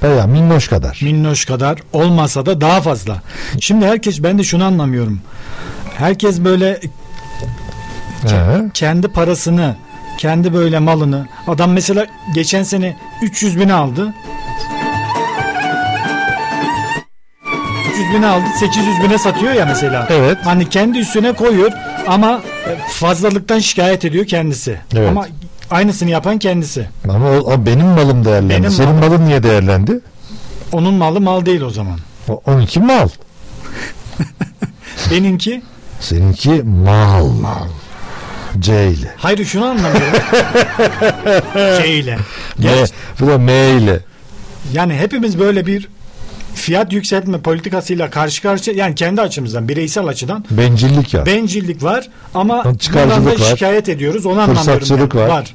Bayağı minnoş kadar. Minnoş kadar olmasa da daha fazla. Şimdi herkes, ben de şunu anlamıyorum. Herkes böyle ke- kendi parasını, kendi böyle malını. Adam mesela geçen sene üç yüz bin aldı. üç yüz bine aldı, sekiz yüz bine satıyor ya mesela. Evet. Hani kendi üstüne koyuyor ama fazlalıktan şikayet ediyor kendisi. Evet. Ama aynısını yapan kendisi. Ama o, benim malım değerlendi. Benim Senin malım. malın niye değerlendi? Onun malı mal değil o zaman. O, onunki mal. Benimki? Seninki mal. Mal. C ile. Hayır, şunu anlamıyorum. C ile. Gerçi. Bu da M ile. Yani hepimiz böyle bir fiyat yükseltme politikasıyla karşı karşıya, yani kendi açımızdan, bireysel açıdan bencillik ya. Bencillik var ama bundan da şikayet var. ediyoruz. Onu anlamıyorum. Var. var.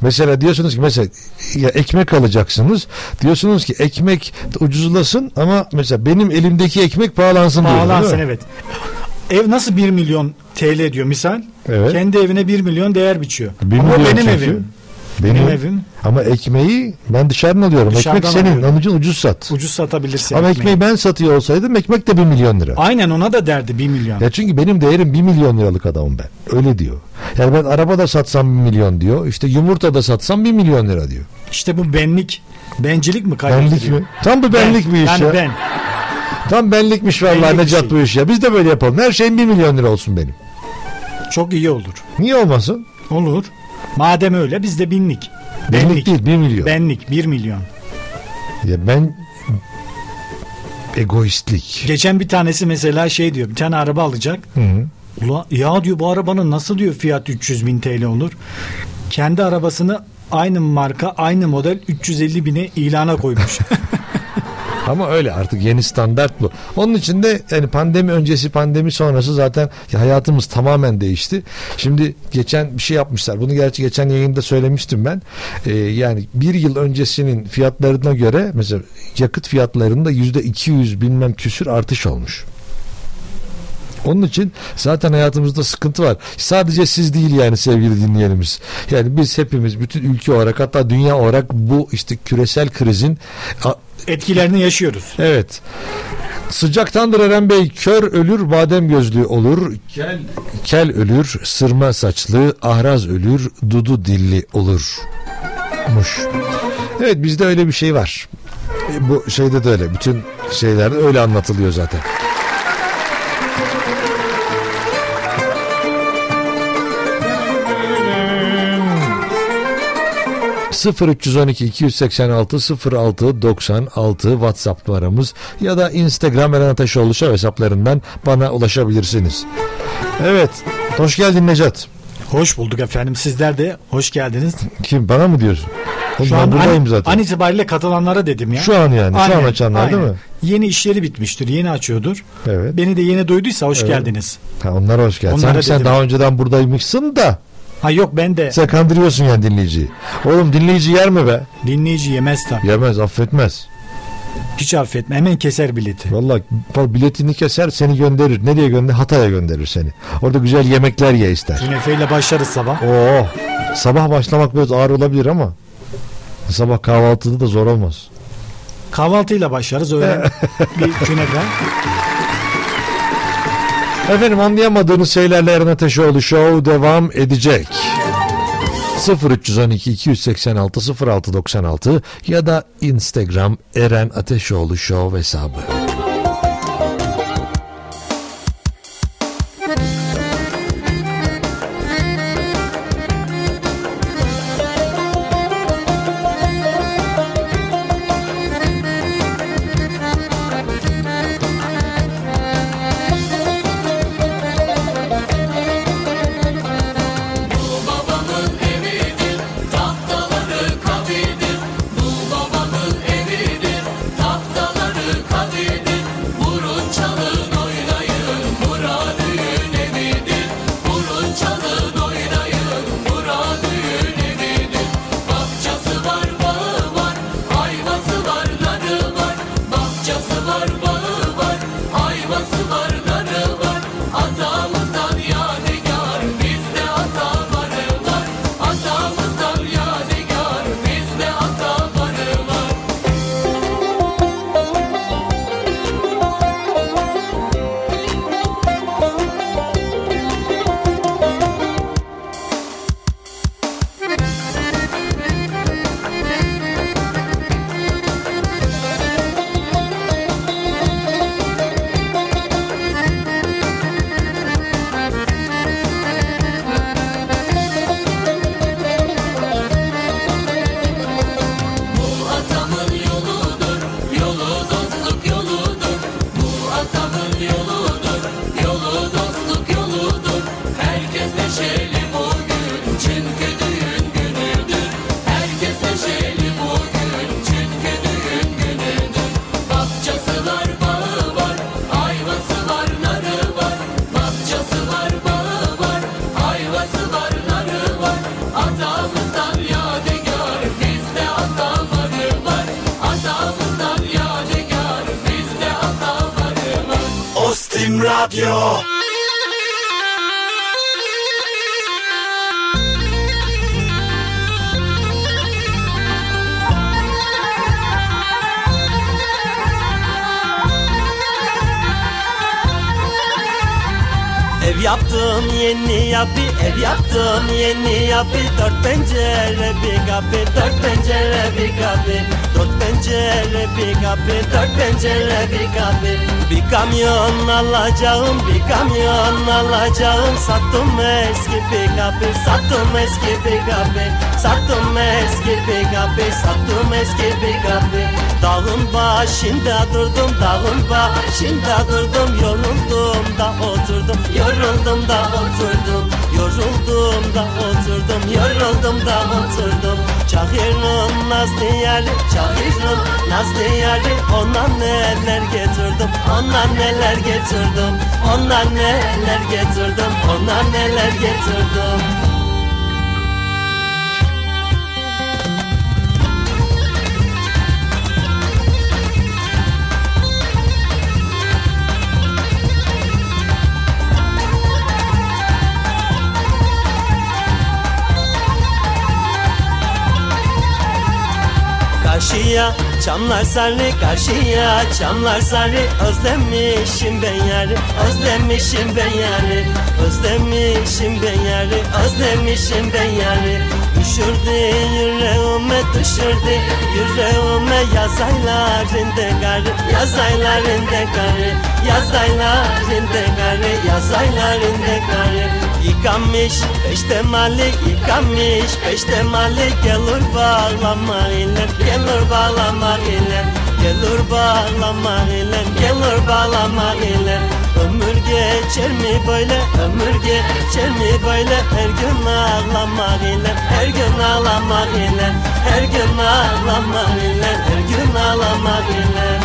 Mesela diyorsunuz ki mesela ya ekmek alacaksınız. Diyorsunuz ki ekmek ucuzlasın ama mesela benim elimdeki ekmek pahalansın diyor. Pahalansın, evet. Ev nasıl bir milyon T L diyor misal? Evet. Kendi evine bir milyon değer biçiyor. Ama benim evim. Benim, benim evim. Ama ekmeği ben dışarıdan alıyorum. Dışarıdan ekmek senin. Onun için ucuz sat. Ucuz satabilirsin. Ama ekmeği. ekmeği ben satıyor olsaydım ekmek de bir milyon lira. Aynen, ona da derdi bir milyon. Ya çünkü benim değerim bir milyon liralık adamım ben. Öyle diyor. Yani ben araba da satsam bir milyon diyor. İşte yumurta da satsam bir milyon lira diyor. İşte bu benlik. Bencilik mi kaybediyor? Benlik mi? Tam bu benlik ben, bir iş yani ya. Ben. Tam benlikmiş vallahi benlik Necat şey. Bu iş ya. Biz de böyle yapalım. Her şeyin bir milyon lira olsun benim. Çok iyi olur. Niye olmasın? Olur. Madem öyle biz de binlik. Benlik, benlik değil, bir milyon. Benlik bir milyon. Ya ben egoistlik. Geçen bir tanesi mesela şey diyor, bir tane araba alacak. Hı hı. Ula, ya diyor bu arabanın nasıl diyor fiyat üç yüz bin T L olur. Kendi arabasını aynı marka aynı model üç yüz elli bine ilana koymuş. Ama öyle artık, yeni standart bu. Onun için de yani pandemi öncesi pandemi sonrası zaten hayatımız tamamen değişti. Şimdi geçen bir şey yapmışlar. Bunu gerçi geçen yayında söylemiştim ben. Ee, yani bir yıl öncesinin fiyatlarına göre mesela yakıt fiyatlarında yüzde iki yüz bilmem küsür artış olmuş. Onun için zaten hayatımızda sıkıntı var. Sadece siz değil yani sevgili dinleyenimiz. Yani biz hepimiz bütün ülke olarak, hatta dünya olarak bu işte küresel krizin etkilerini yaşıyoruz. Evet. Sıcaktandır Eren Bey, kör ölür, badem gözlü olur, kel, kel ölür, sırma saçlı, ahraz ölür, dudu dilli olurmuş. Evet, bizde öyle bir şey var. Bu şeyde de öyle, bütün şeylerde öyle anlatılıyor zaten. sıfır üç on iki iki yüz seksen altı sıfır altı doksan altı WhatsApp numaramız ya da Instagram Eren Ateşoğlu Show hesaplarından bana ulaşabilirsiniz. Evet, hoş geldin Necat. Hoş bulduk efendim, sizler de hoş geldiniz. Kim, bana mı diyorsun? Oğlum, şu an buradayım an, zaten. An itibariyle katılanlara dedim ya. Şu an yani aynen, şu an açanlar aynen. Değil mi? Yeni işleri bitmiştir, yeni açıyordur. Evet. Beni de yeni duyduysa hoş evet. geldiniz. Ha, onlara hoş geldin. Onlara sen daha önceden buradaymışsın da. Ha yok, ben de. Sen kandırıyorsun yani dinleyiciyi. Oğlum dinleyici yer mi be? Dinleyici yemez tabii. Yemez, affetmez. Hiç affetme. Hemen keser bileti. Vallahi biletini keser, seni gönderir. Nereye gönderir? Hatay'a gönderir seni. Orada güzel yemekler ye ister. Künefeyle başlarız sabah. Oo. Sabah başlamak biraz ağır olabilir ama sabah kahvaltıda da zor olmaz. Kahvaltıyla başlarız öyle bir künefe. Efendim, anlayamadığınız şeylerle Eren Ateşoğlu Show devam edecek. sıfır üç on iki iki yüz seksen altı sıfır altı doksan altı ya da Instagram Eren Ateşoğlu Show hesabı. Alacağım bir kamyon alacağım, sattım eski pikabı, sattım eski pikabı, sattım eski pikabı, sattım eski pikabı. Dağın başında durdum, dağın başında durdum, yoruldum da oturdum, yoruldum da oturdum, yoruldum da oturdum, yoruldum da oturdum. Çağırın nazlı yeri, çağırın nazlı yeri, ondan neler getirdim, ondan neler getirdim, ondan neler getirdim, ondan neler getirdim. Karşıya çamlar sarı, karşıya çamlar sarı, özlemişim ben yarı, özlemişim ben yarı, özlemişim ben yarı, özlemişim ben yarı. Düşürdü yüreğime, düşürdü yüreğime yaz aylarında karı, yaz aylarında karı, yaz aylarında karı, yaz aylarında karı. Yıkanmış beş temali, yıkanmış beş temali, gelir bağlama ile, gelir bağlama ile, gelir bağlama ile, gelir bağlama ile. Ömür geçer mi böyle, ömür geçer mi böyle, her gün ağlamak ile, her gün ağlamak ile, her gün ağlamak ile, her gün ağlamak ile.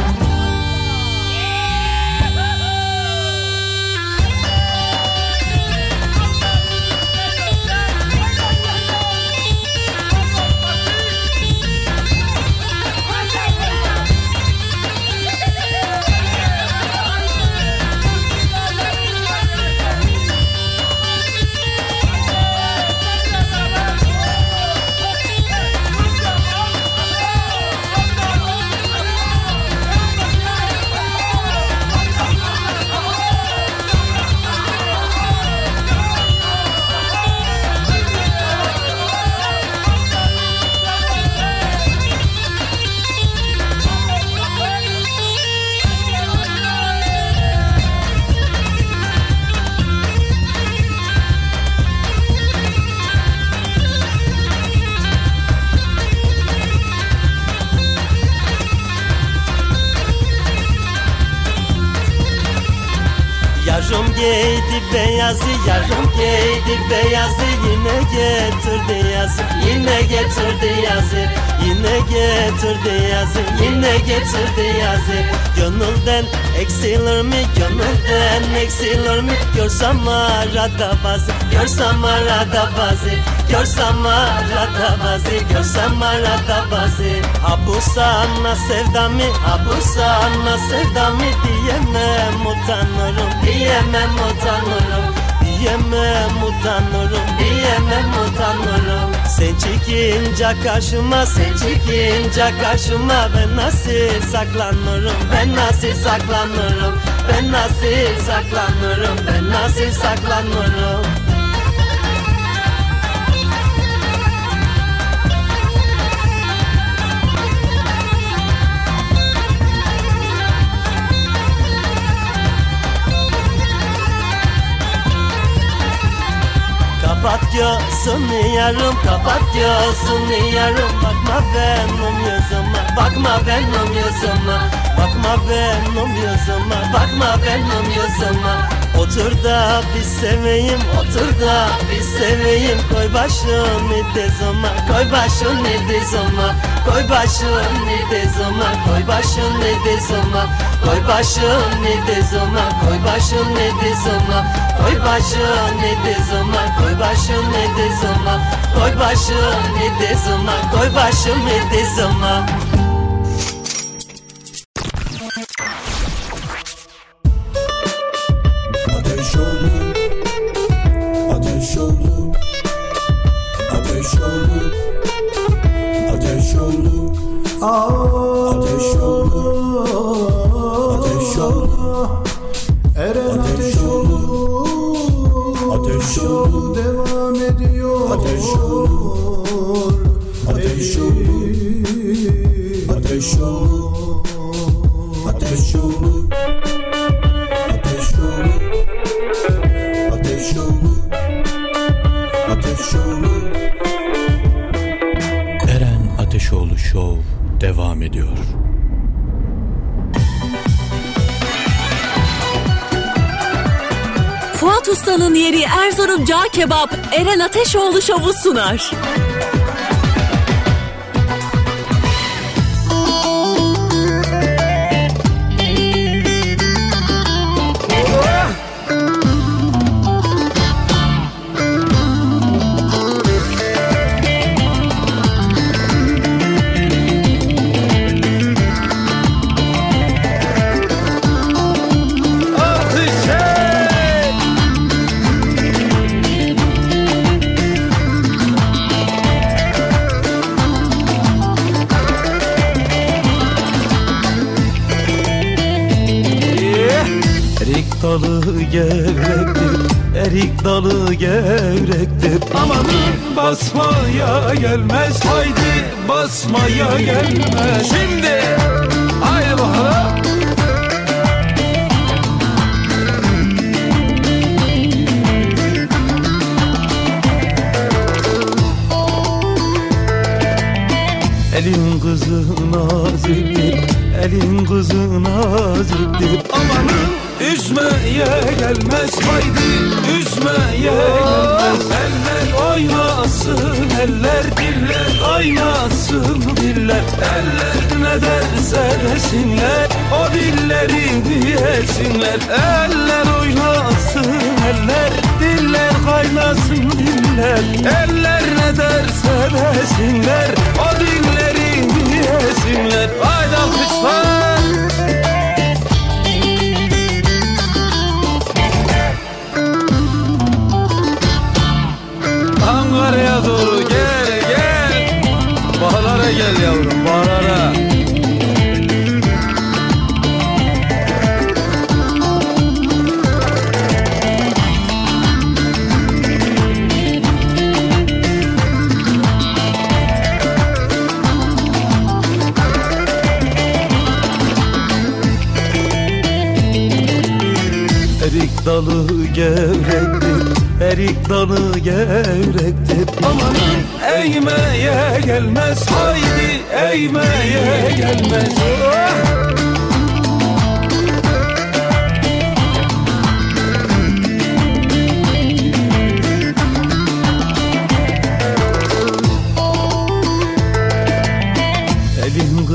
yarım giydi beyazı, yarım giydi beyazı, yine getirdi yazı, yine getirdi yazı, yine getirdi yazı, yine getirdi yazı. Gönülden eksilir mi, gönülden eksilir mi? Görsem arada bazı, görsem arada bazı, görsem arada bazı, görsem arada bazı. Ha bu sana sevda mı, ha bu sana sevda mı? Diyemem utanırım, diyemem utanırım, diyemem utanırım, diyemem utanırım. Sen çıkınca karşıma, sen çıkınca karşıma, ben nasıl saklanırım, ben nasıl saklanırım, ben nasıl saklanırım, ben nasıl saklanırım. Kapat gözünü yarım, kapat gözünü yarım, bakma benim yüzüme, bakma benim yüzüme, bakma benim yüzüme, bakma benim yüzüme. Otur da bir seveyim, otur da bir seveyim, koy başını dizime, koy başını dizime, koy başını dizime, koy başını dizime, koy başını dizime, koy başını dizime, koy başını dizime, koy başını dizime, koy başını dizime, koy başını dizime. Fuat Usta'nın yeri Erzurum Cağ Kebap Eren Ateşoğlu Show'u sunar. Erik dalı gevrektir, amanın basmaya gelmez, haydi basmaya gelmez. Şimdi haydi bakalım. Elin kızı naziktir, elin kızı naziktir, amanın üzmeye gelmez, haydi üzmeye gelmez. Eller oynasın eller, diller oynasın diller, eller ne derse desinler, o dilleri diyesinler. Eller oynasın eller, diller kaynasın diller, eller ne derse desinler, o dilleri diyesinler. Haydi alkışlar. Ankara'ya doğru gel gel, bahara gel yavrum, bahara. Erik dalı gevrektir, erik dalı gevrektir, amanın eğmeye gelmez, haydi eğmeye gelmez.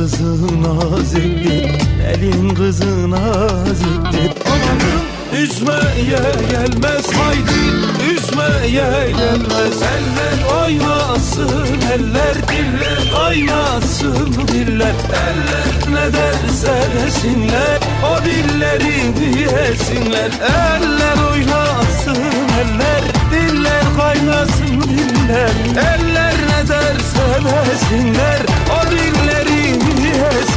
kızın aziktir, elin kızın aziktir. Amanın üzmeye gelmez, haydi üzmeye gelmez. Eller oynasın, eller diller oynasın, diller. Eller ne derse desinler, o dilleri diyesinler. Eller oynasın, eller diller kaynasın, diller. Eller ne derse desinler, o dilleri diyesinler.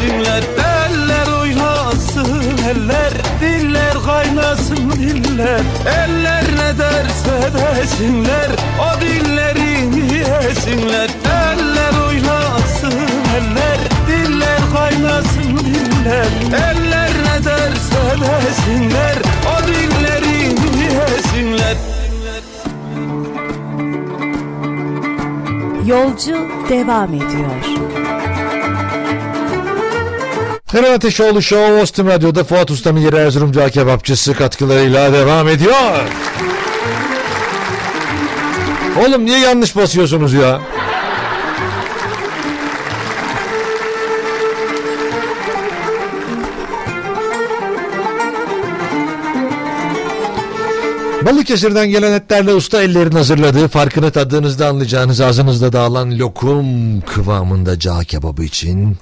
Eller oynasın, eller diller kaynasın, diller. Eller ne derse desinler, o dilleri diyesinler. Eller oynasın, eller diller kaynasın, diller. Eller ne derse desinler, o dilleri diyesinler. Yolcu devam ediyor. Eren Ateşoğlu Show, Ostim Radyo'da Fuat Usta'nın yeri Erzurumcu kebapçısı katkılarıyla devam ediyor. Oğlum niye yanlış basıyorsunuz ya? Balıkesir'den gelen etlerle usta ellerin hazırladığı, farkını tadığınızda anlayacağınız, ağzınızda dağılan lokum kıvamında cağ kebabı için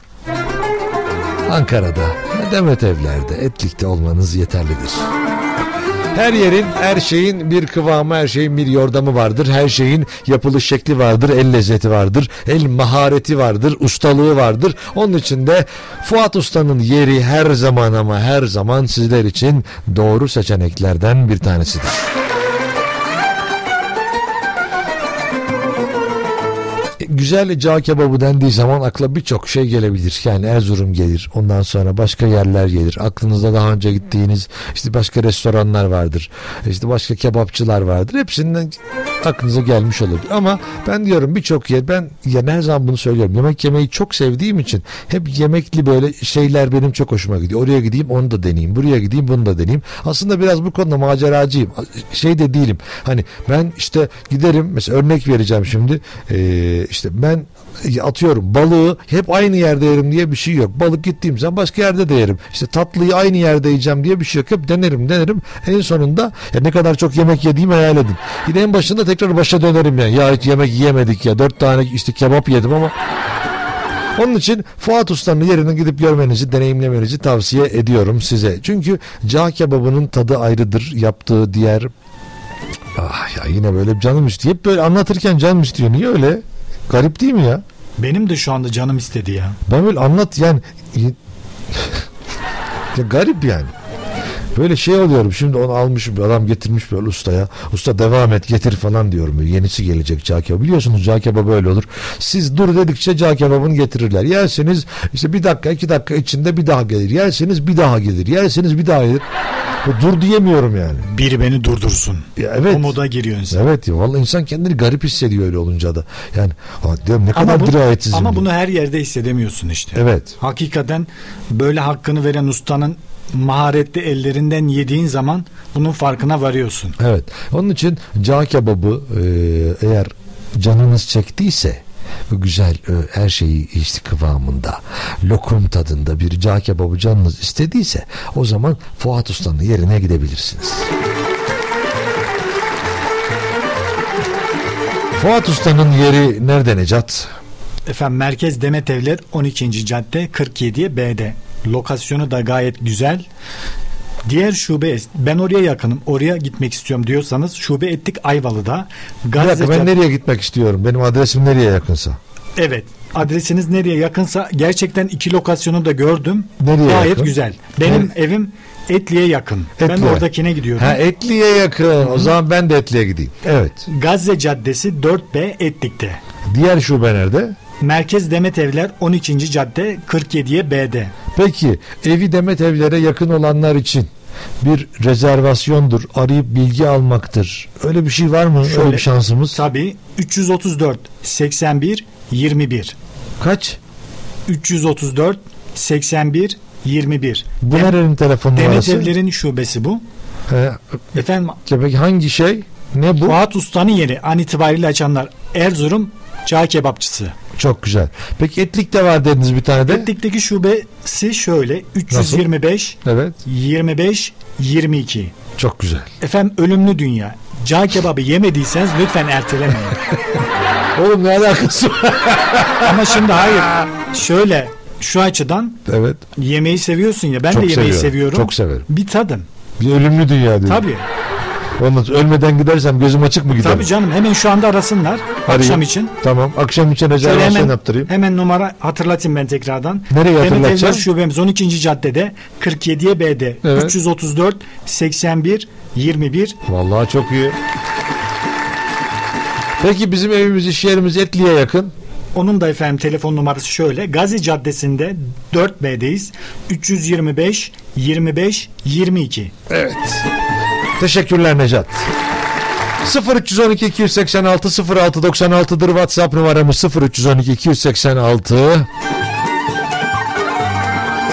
Ankara'da, Demet Evler'de, Etlik'te olmanız yeterlidir. Her yerin, her şeyin bir kıvamı, her şeyin bir yordamı vardır. Her şeyin yapılış şekli vardır, el lezzeti vardır, el mahareti vardır, ustalığı vardır. Onun için de Fuat Usta'nın yeri her zaman ama her zaman sizler için doğru seçeneklerden bir tanesidir. Güzel cağ kebabı dendiği zaman akla birçok şey gelebilir. Yani Erzurum gelir. Ondan sonra başka yerler gelir. Aklınızda daha önce gittiğiniz işte başka restoranlar vardır. İşte başka kebapçılar vardır. Hepsinden aklınıza gelmiş olabilir. Ama ben diyorum birçok yer, ben ya her zaman bunu söylüyorum. Yemek yemeyi çok sevdiğim için hep yemekli böyle şeyler benim çok hoşuma gidiyor. Oraya gideyim onu da deneyeyim. Buraya gideyim bunu da deneyeyim. Aslında biraz bu konuda maceracıyım. Şey de değilim. Hani ben işte giderim. Mesela örnek vereceğim şimdi. Ee, işte ben atıyorum balığı hep aynı yerde yerim diye bir şey yok. Balık gittiğim zaman başka yerde de yerim. İşte tatlıyı aynı yerde yiyeceğim diye bir şey yok. Hep denerim denerim. En sonunda ya ne kadar çok yemek yediğimi hayal edin. Yine en başında tekrar başa dönerim yani. Ya hiç yemek yiyemedik ya. Dört tane işte kebap yedim ama. Onun için Fuat Usta'nın yerine gidip görmenizi, deneyimlemenizi tavsiye ediyorum size. Çünkü cağ kebabının tadı ayrıdır. Yaptığı diğer... Ah ya yine böyle canım istiyor. Hep böyle anlatırken canım istiyor. Niye öyle? Garip değil mi ya? Benim de şu anda canım istedi ya. Ben böyle anlat yani. Ya garip yani. Böyle şey oluyorum. Şimdi onu almışım. Adam getirmiş böyle ustaya. Usta devam et getir falan diyorum. Böyle yenisi gelecek cağ kebabı. Biliyorsunuz cağ kebabı böyle olur. Siz dur dedikçe cağ kebabını getirirler. Yerseniz işte bir dakika iki dakika içinde bir daha gelir. Yerseniz bir daha gelir. Yerseniz bir daha gelir. Dur diyemiyorum yani. Biri beni durdursun. Ya evet. O moda giriyor insan. Evet ya. Vallahi insan kendini garip hissediyor öyle olunca da. Yani diyorum ne kadar ama bu, dirayetsizim. Ama diyor. Bunu her yerde hissedemiyorsun işte. Evet. Hakikaten böyle hakkını veren ustanın maharetli ellerinden yediğin zaman bunun farkına varıyorsun. Evet. Onun için cağ kebabı eğer canınız çektiyse güzel her şeyi işte kıvamında lokum tadında bir cağ kebabı canınız istediyse o zaman Fuat Usta'nın yerine gidebilirsiniz. Fuat Usta'nın yeri nerede Necat? Efendim merkez Demet Evler on ikinci cadde kırk yediye B'de. Lokasyonu da gayet güzel. Diğer şube, ben oraya yakınım, oraya gitmek istiyorum diyorsanız şube ettik Ayvalı'da. Gazzeca... Ben nereye gitmek istiyorum? Benim adresim nereye yakınsa? Evet, adresiniz nereye yakınsa gerçekten iki lokasyonu da gördüm. Nereye gayet yakın? Güzel. Benim ne? Evim Etli'ye yakın. Etliye. Ben oradakine gidiyorum. Ha, Etli'ye yakın. Hı-hı. O zaman ben de Etli'ye gideyim. Evet. Gazze Caddesi dört B Etlik'te. Diğer şube nerede? Merkez Demet Evler on ikinci cadde kırk yediye B'de. Peki evi Demet Evler'e yakın olanlar için bir rezervasyondur, arayıp bilgi almaktır. Öyle bir şey var mı? Şöyle, öyle bir şansımız. Tabii üç yüz otuz dört seksen bir yirmi bir. Kaç? üç yüz otuz dört seksen bir yirmi bir. Bu nerenin telefon numarası? Demet Evler'in şubesi bu. He, efendim. Peki hangi şey? Ne bu? Fuat Usta'nın yeri an itibariyle açanlar Erzurum Cağ Kebapçısı. Çok güzel. Peki Etlik'te var dediniz bir tane de. Etlik'teki şubesi şöyle üç yüz yirmi beş evet. yirmi beş yirmi iki. Çok güzel. Efendim ölümlü dünya. Cağ kebabı yemediyseniz lütfen ertelemeyin. Oğlum ne alakası var? Ama şimdi hayır. Şöyle şu açıdan evet. Yemeği seviyorsun ya. Ben çok de yemeği seviyorum. seviyorum. Çok severim. Bir tadın. Bir ölümlü dünya diyor. Tabii. Ondan ölmeden gidersem gözüm açık mı gider? Tabii canım, hemen şu anda arasınlar. Arayayım. Akşam için. Tamam, akşam için acayip hemen, şey yaptırayım. Hemen numara hatırlatayım ben tekrardan. Nereye hatırlatacağım? Demet Evler şubemiz on ikinci caddede kırk yediye B'de evet. üç yüz otuz dört seksen bir yirmi bir. Vallahi çok iyi. Peki bizim evimiz, iş yerimiz Etli'ye yakın. Onun da efendim telefon numarası şöyle. Gazi Caddesi'nde dört B'deyiz. üç yüz yirmi beş yirmi beş yirmi iki. Evet. Teşekkürler Necat. sıfır üç on iki iki seksen altı sıfır altı doksan altı'dır WhatsApp numaramız. Sıfır üç on iki iki seksen altı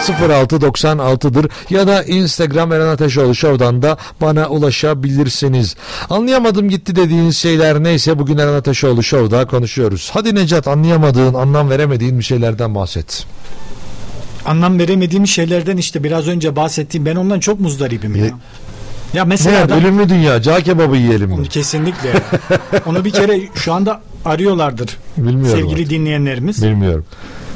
sıfır altı doksan altı'dır ya da Instagram Eren Ateşoğlu Show'dan da bana ulaşabilirsiniz. Anlayamadım gitti dediğiniz şeyler neyse bugün Eren Ateşoğlu Show'da konuşuyoruz. Hadi Necat, anlayamadığın, anlam veremediğin bir şeylerden bahset. Anlam veremediğim şeylerden işte biraz önce bahsettiğim, ben ondan çok muzdaribim ya. Ye- Ya mesela ne, ölümlü dünya, cağ kebabı yiyelim mi? Kesinlikle. Onu bir kere şu anda arıyorlardır. Bilmiyorum sevgili artık. Dinleyenlerimiz. Bilmiyorum.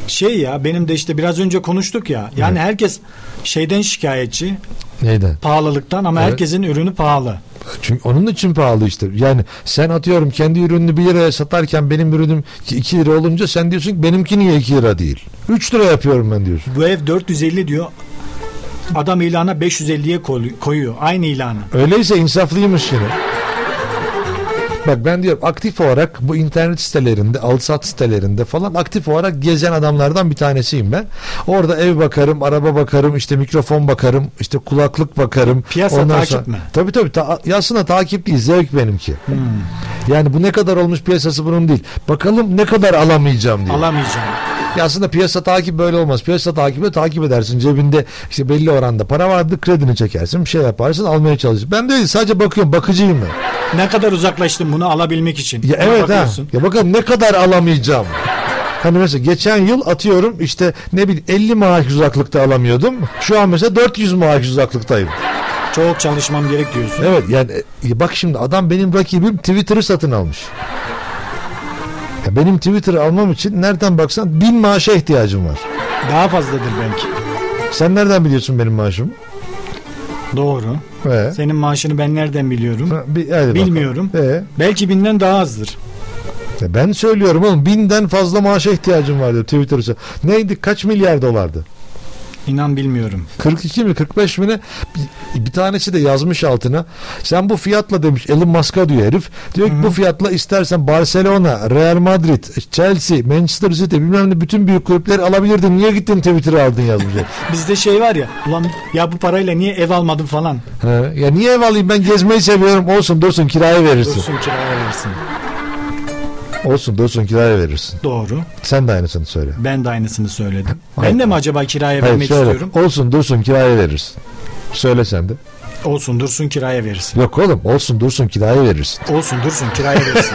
Şey ya, benim de işte biraz önce konuştuk ya. Yani evet. Herkes şeyden şikayetçi. Neyden? Pahalılıktan ama evet. Herkesin ürünü pahalı. Çünkü onun için pahalı işte. Yani sen atıyorum kendi ürününü bir liraya satarken benim ürünüm iki lira olunca sen diyorsun ki benimki niye iki lira değil? üç lira yapıyorum ben diyorsun. Bu ev dört yüz elli diyor. Adam ilana beş yüz elliye koyuyor. Aynı ilanı. Öyleyse insaflıymış yine. Bak ben diyorum aktif olarak bu internet sitelerinde, alsat sitelerinde falan aktif olarak gezen adamlardan bir tanesiyim ben. Orada ev bakarım, araba bakarım, işte mikrofon bakarım, işte kulaklık bakarım. Piyasa ondan takip sonra... mi? Tabii tabii. Ta... Aslında takip değil, zevk benimki. Hmm. Yani bu ne kadar olmuş piyasası bunun değil. Bakalım ne kadar alamayacağım diye. Alamayacağım. Ya aslında piyasa takip böyle olmaz. Piyasa takibi takip edersin. Cebinde işte belli oranda para vardır. Kredini çekersin. Bir şey yaparsın. Almaya çalışırsın. Ben de sadece bakıyorum. Bakıcıyım ben. Ne kadar uzaklaştım bunu alabilmek için. Ya evet bakıyorsun. Ha. Ya bakalım ne kadar alamayacağım. Hani mesela geçen yıl atıyorum işte ne bileyim elli maaş uzaklıkta alamıyordum. Şu an mesela dört yüz maaş uzaklıktayım. Çok çalışmam gerek diyorsun. Evet yani bak şimdi adam benim rakibim Twitter'ı satın almış. Benim Twitter'ı almam için nereden baksan bin maaşa ihtiyacım var. Daha fazladır belki. Sen nereden biliyorsun benim maaşımı? Doğru. Ee? Senin maaşını ben nereden biliyorum? Ha, bir, Bilmiyorum. Ee? Belki binden daha azdır. Ya ben söylüyorum oğlum, binden fazla maaşa ihtiyacım var diyor Twitter'ı. Neydi? Kaç milyar dolardı? İnan bilmiyorum. kırk iki mi kırk beş mi ne? Bir tanesi de yazmış altına. Sen bu fiyatla demiş Elon Musk'a diyor herif. Diyor ki Hı-hı. bu fiyatla istersen Barcelona, Real Madrid, Chelsea, Manchester City bilmem ne bütün büyük kulüpleri alabilirdin. Niye gittin Twitter'ı aldın yazmış. Bizde şey var ya. Ulan ya bu parayla niye ev almadım falan. He, ya niye ev alayım, ben gezmeyi seviyorum. Olsun dursun kiraya verirsin. Dursun kiraya verirsin. Olsun dursun kiraya verirsin. Doğru. Sen de aynısını söyle. Ben de aynısını söyledim. Ben de mi acaba kiraya Hayır, vermek söyle. istiyorum? Olsun dursun kiraya verirsin. Söyle sen de. Olsun dursun kiraya verirsin. Yok oğlum, olsun dursun kiraya verirsin. Olsun dursun kiraya verirsin.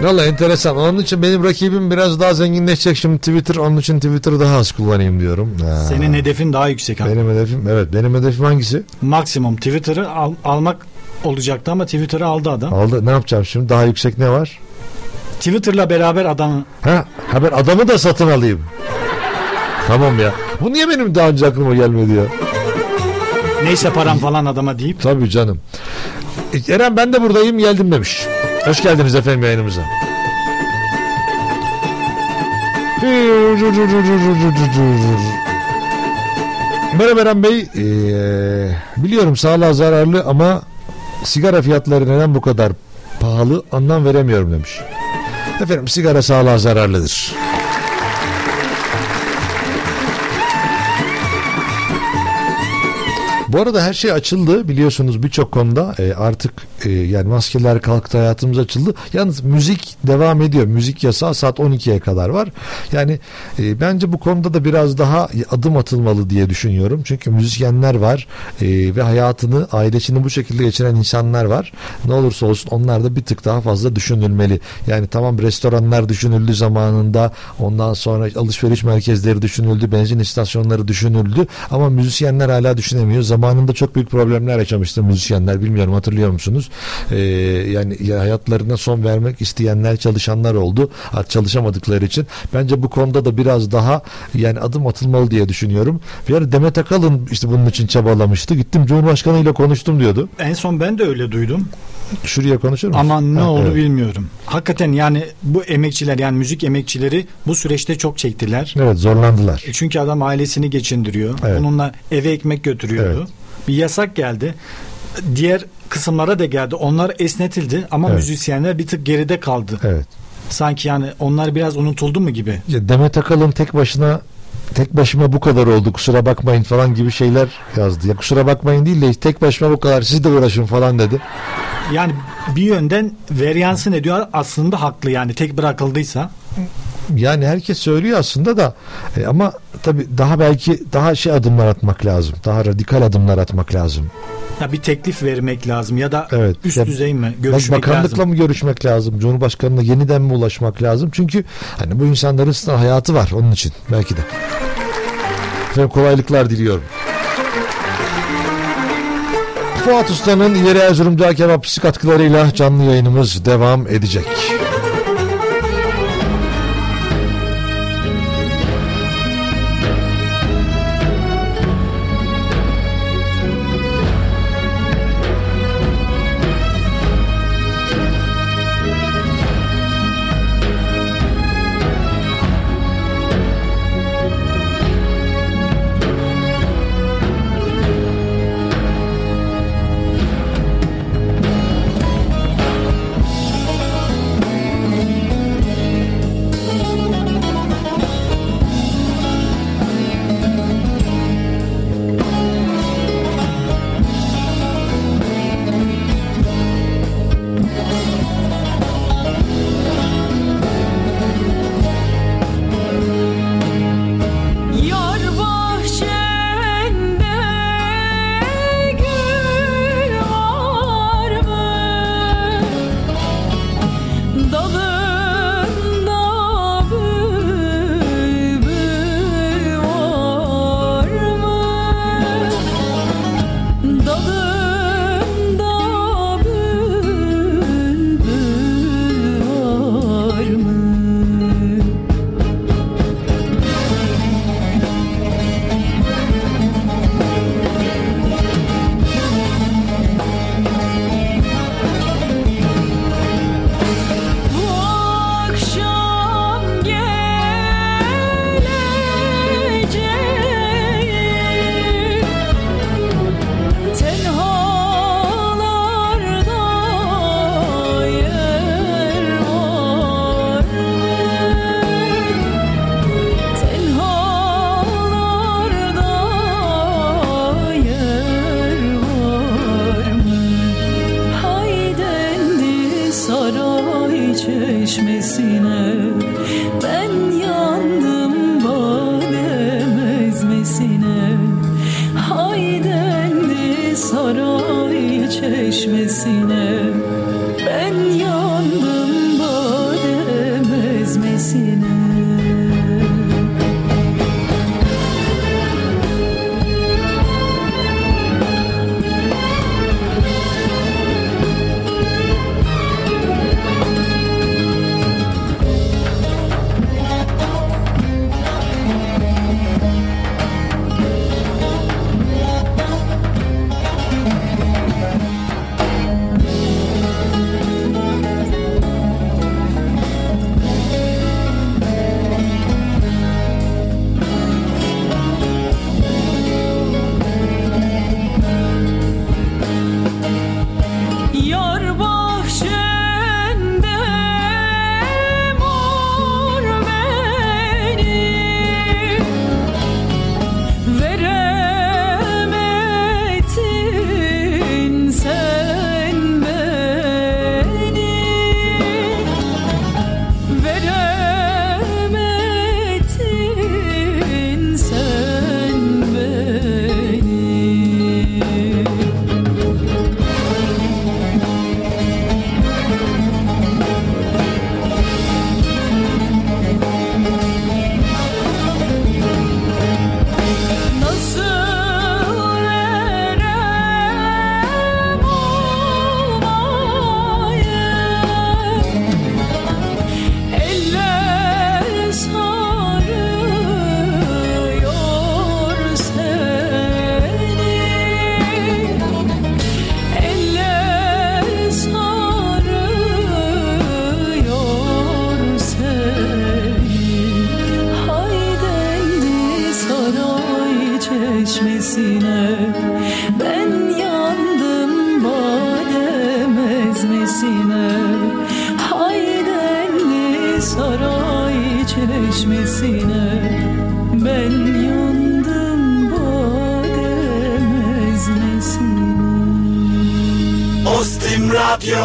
Vallahi enteresan. Onun için benim rakibim biraz daha zenginleşecek şimdi Twitter. Onun için Twitter'ı daha az kullanayım diyorum. Ha. Senin hedefin daha yüksek. Abi. Benim hedefim evet. Benim hedefim hangisi? Maksimum Twitter'ı al, almak olacaktı ama Twitter'ı aldı adam. Aldı. Ne yapacağım şimdi? Daha yüksek ne var? Twitter'la beraber adamı. Ha, haber adamı da satın alayım. Tamam ya. Bu niye benim daha önce aklıma gelmedi ya? Neyse param falan adama deyip. Tabii canım. Eren ben de buradayım geldim demiş. Hoş geldiniz efendim yayınımıza. Merhaba Eren Bey. Ee, biliyorum sağlığa zararlı ama sigara fiyatları neden bu kadar pahalı anlam veremiyorum demiş. Efendim sigara sağlığa zararlıdır. Bu arada her şey açıldı biliyorsunuz birçok konuda. E, artık e, yani maskeler kalktı, hayatımız açıldı. Yalnız müzik devam ediyor. Müzik yasağı saat on ikiye kadar var. Yani e, bence bu konuda da biraz daha adım atılmalı diye düşünüyorum. Çünkü müzisyenler var e, ve hayatını, ailesini bu şekilde geçiren insanlar var. Ne olursa olsun onlar da bir tık daha fazla düşünülmeli. Yani tamam, restoranlar düşünüldü zamanında. Ondan sonra alışveriş merkezleri düşünüldü. Benzin istasyonları düşünüldü. Ama müzisyenler hala düşünemiyor. Zamanında çok büyük problemler yaşamıştı müzisyenler. Bilmiyorum, hatırlıyor musunuz? Ee, yani hayatlarına son vermek isteyenler, çalışanlar oldu. Çalışamadıkları için. Bence bu konuda da biraz daha yani adım atılmalı diye düşünüyorum. Bir ara Demet Akalın işte bunun için çabalamıştı. Gittim Cumhurbaşkanı ile konuştum diyordu. En son ben de öyle duydum. Şuraya konuşur musun? Ama ne ha, oldu evet. Bilmiyorum. Hakikaten yani bu emekçiler, yani müzik emekçileri bu süreçte çok çektiler. Evet, zorlandılar. Çünkü adam ailesini geçindiriyor. Evet. Onunla eve ekmek götürüyordu. Evet. Bir yasak geldi. Diğer kısımlara da geldi. Onlar esnetildi ama evet. Müzisyenler bir tık geride kaldı. Evet. Sanki yani onlar biraz unutuldu mu gibi. Ya Demet Akalın tek başına tek başıma bu kadar oldu kusura bakmayın falan gibi şeyler yazdı. Ya kusura bakmayın değil de tek başıma bu kadar, siz de uğraşın falan dedi. Yani bir yönden varyansın ediyor aslında, haklı yani tek bırakıldıysa. Yani herkes söylüyor aslında da e ama tabii daha belki daha şey adımlar atmak lazım. Daha radikal adımlar atmak lazım. Ya bir teklif vermek lazım ya da evet, üst ya, düzey mi görüşmek bakanlıkla lazım? Bakanlıkla mı görüşmek lazım? Cumhurbaşkanına yeniden mi ulaşmak lazım? Çünkü hani bu insanların hayatı var onun için belki de. Efendim, kolaylıklar diliyorum. Fuat Usta'nın yeri Erzurum'da kebapçısı katkılarıyla canlı yayınımız devam edecek. saray çeşmesine ben yandım badem ezmesine. Ostim Radyo.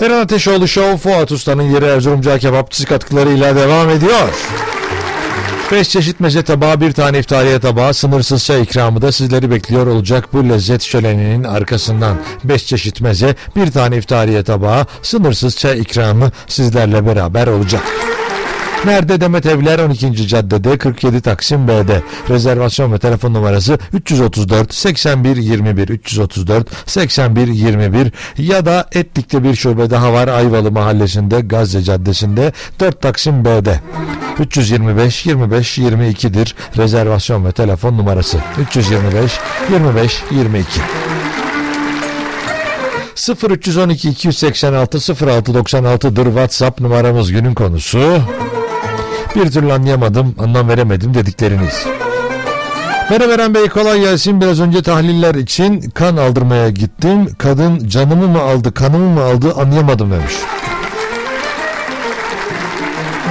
Eren Ateşoğlu Show, Fuat Usta'nın yeri Erzurumca kebapçısı katkılarıyla devam ediyor. Beş çeşit meze tabağı, bir tane iftariye tabağı, sınırsız çay ikramı da sizleri bekliyor olacak bu lezzet şöleninin arkasından. Beş çeşit meze, bir tane iftariye tabağı, sınırsız çay ikramı sizlerle beraber olacak. Nerede? Demet Evler on ikinci Caddede kırk yedi Taksim B'de. Rezervasyon ve telefon numarası üç yüz otuz dört seksen bir yirmi bir üç yüz otuz dört seksen bir yirmi bir ya da Etlik'te bir şube daha var Ayvalı Mahallesi'nde Gazze Caddesi'nde dört Taksim B'de. üç yüz yirmi beş yirmi beş yirmi iki'dir rezervasyon ve telefon numarası üç yüz yirmi beş yirmi beş yirmi iki. sıfır üç on iki iki yüz seksen altı sıfır altı doksan altı'dır WhatsApp numaramız. Günün konusu: bir türlü anlayamadım, anlam veremedim dedikleriniz. Merhaba Eren Bey, kolay gelsin. Biraz önce tahliller için kan aldırmaya gittim. Kadın canımı mı aldı, kanımı mı aldı anlayamadım demiş.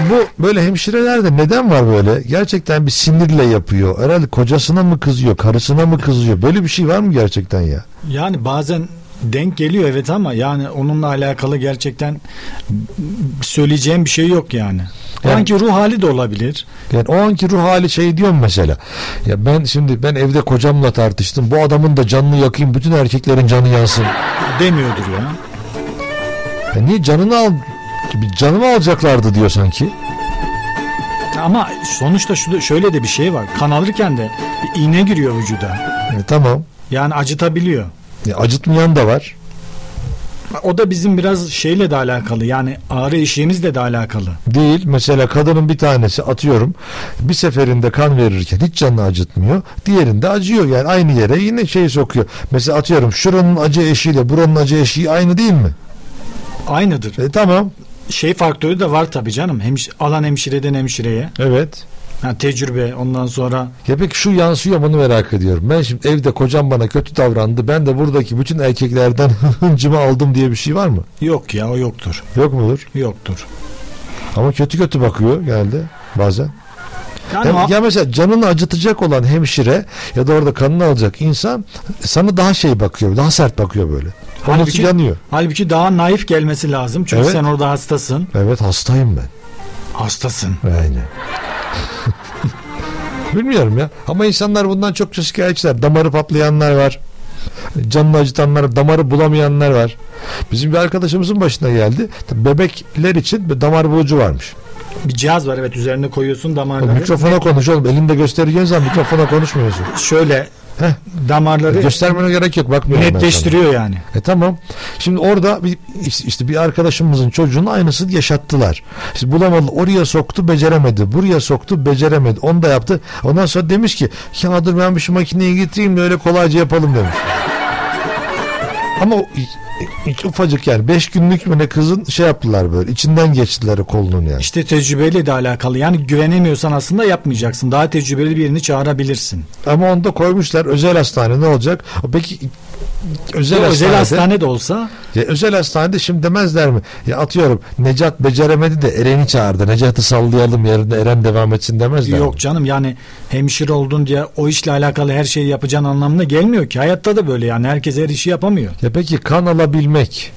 Bu böyle hemşirelerde neden var böyle? Gerçekten bir sinirle yapıyor. Herhalde kocasına mı kızıyor, karısına mı kızıyor? Böyle bir şey var mı gerçekten ya? Yani bazen denk geliyor evet, ama yani onunla alakalı gerçekten söyleyeceğim bir şey yok yani. O yani, anki ruh hali de olabilir. Yani o anki ruh hali şey diyorum mesela. Ya ben şimdi ben evde kocamla tartıştım. Bu adamın da canını yakayım, bütün erkeklerin canı yansın demiyordur ya. Ya niye canını al? Canımı alacaklardı diyor sanki. Ama sonuçta şu, şöyle de bir şey var. Kan alırken de iğne giriyor vücuda. E, tamam. Yani acıtabiliyor. E, acıtmayan da var. O da bizim biraz şeyle de alakalı. Yani ağrı eşiğimizle de alakalı. Değil. Mesela kadının bir tanesi atıyorum bir seferinde kan verirken hiç canını acıtmıyor. Diğerinde acıyor. Yani aynı yere yine şey sokuyor. Mesela atıyorum şuranın acı eşiğiyle buranın acı eşiği aynı değil mi? Aynıdır. E, tamam. Şey faktörü de var tabii canım. Hemş- alan hemşireden hemşireye. Evet. Yani tecrübe ondan sonra. Ya peki şu yansıyor, bunu merak ediyorum. Ben şimdi evde kocam bana kötü davrandı. Ben de buradaki bütün erkeklerden hıncımı aldım diye bir şey var mı? Yok ya, o yoktur. Yok mudur? Yoktur. Ama kötü kötü bakıyor genelde bazen. Yani ya, o... ya mesela canını acıtacak olan hemşire ya da orada kanını alacak insan sana daha şey bakıyor. Daha sert bakıyor böyle. Halbuki, yanıyor. Halbuki daha naif gelmesi lazım. Çünkü evet, sen orada hastasın. Evet, hastayım ben. Hastasın. Aynen. Bilmiyorum ya. Ama insanlar bundan çok şikayetçiler. Damarı patlayanlar var. Canını acıtanlar, damarı bulamayanlar var. Bizim bir arkadaşımızın başına geldi. Bebekler için bir damar bulucu varmış. Bir cihaz var, evet, üzerine koyuyorsun damarları. O mikrofona konuş oğlum. Elinde göstereceğin zaman mikrofona konuşmuyorsun. Şöyle. Heh. Damarları göstermene gerek yok, bakmıyorum ben sana. Netleştiriyor yani. E tamam. Şimdi orada bir, işte bir arkadaşımızın çocuğunun aynısını yaşattılar. İşte bulamadı, oraya soktu beceremedi, buraya soktu beceremedi, onu da yaptı. Ondan sonra demiş ki ya dur ben şu makineyi getireyim de öyle kolayca yapalım demiş. Ama o, hiç ufacık yani beş günlük mü ne kızın şey yaptılar, böyle içinden geçtiler kolunun yani. İşte tecrübeyle de alakalı yani, güvenemiyorsan aslında yapmayacaksın, daha tecrübeli birini çağırabilirsin. Ama onu da koymuşlar özel hastane, ne olacak? Peki özel, hastanede, özel hastane de olsa ya, özel hastanede şimdi demezler mi ya, atıyorum Necat beceremedi de Eren'i çağırdı, Necat'ı sallayalım yerine Eren devam etsin demezler yok mi? Canım yani hemşire oldun diye o işle alakalı her şeyi yapacağın anlamına gelmiyor ki, hayatta da böyle yani, herkes her işi yapamıyor. Ya peki kan alabilmek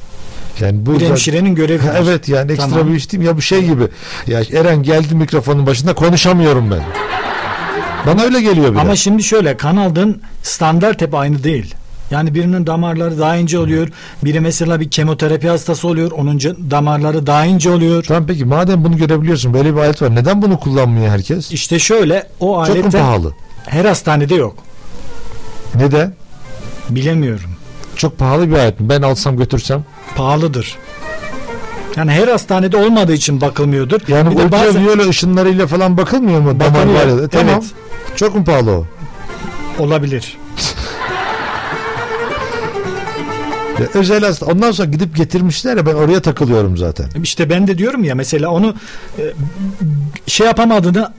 yani bu hemşirenin görevi. Evet yani ekstra tamam. Bir iş diyeyim ya, bu şey gibi ya, Eren geldi mikrofonun başında konuşamıyorum ben. Bana öyle geliyor bile. Ama şimdi şöyle, kan aldığın standart hep aynı değil. Yani birinin damarları daha ince oluyor. Biri mesela bir kemoterapi hastası oluyor. Onun damarları daha ince oluyor. Tamam peki madem bunu görebiliyorsun, böyle bir alet var, neden bunu kullanmıyor herkes? İşte şöyle, o alet çok pahalı. Her hastanede yok. Neden? Bilemiyorum. Çok pahalı bir alet mi? Ben alsam götürsem? Pahalıdır. Yani her hastanede olmadığı için bakılmıyordur. Yani ultraviyola bazen... ışınlarıyla falan bakılmıyor mu? Bakılıyor. E, tamam. Evet. Çok mu pahalı o? Olabilir. Ya özel hasta. Ondan sonra gidip getirmişler ya, ben oraya takılıyorum zaten. İşte ben de diyorum ya, mesela onu şey yapamadığını,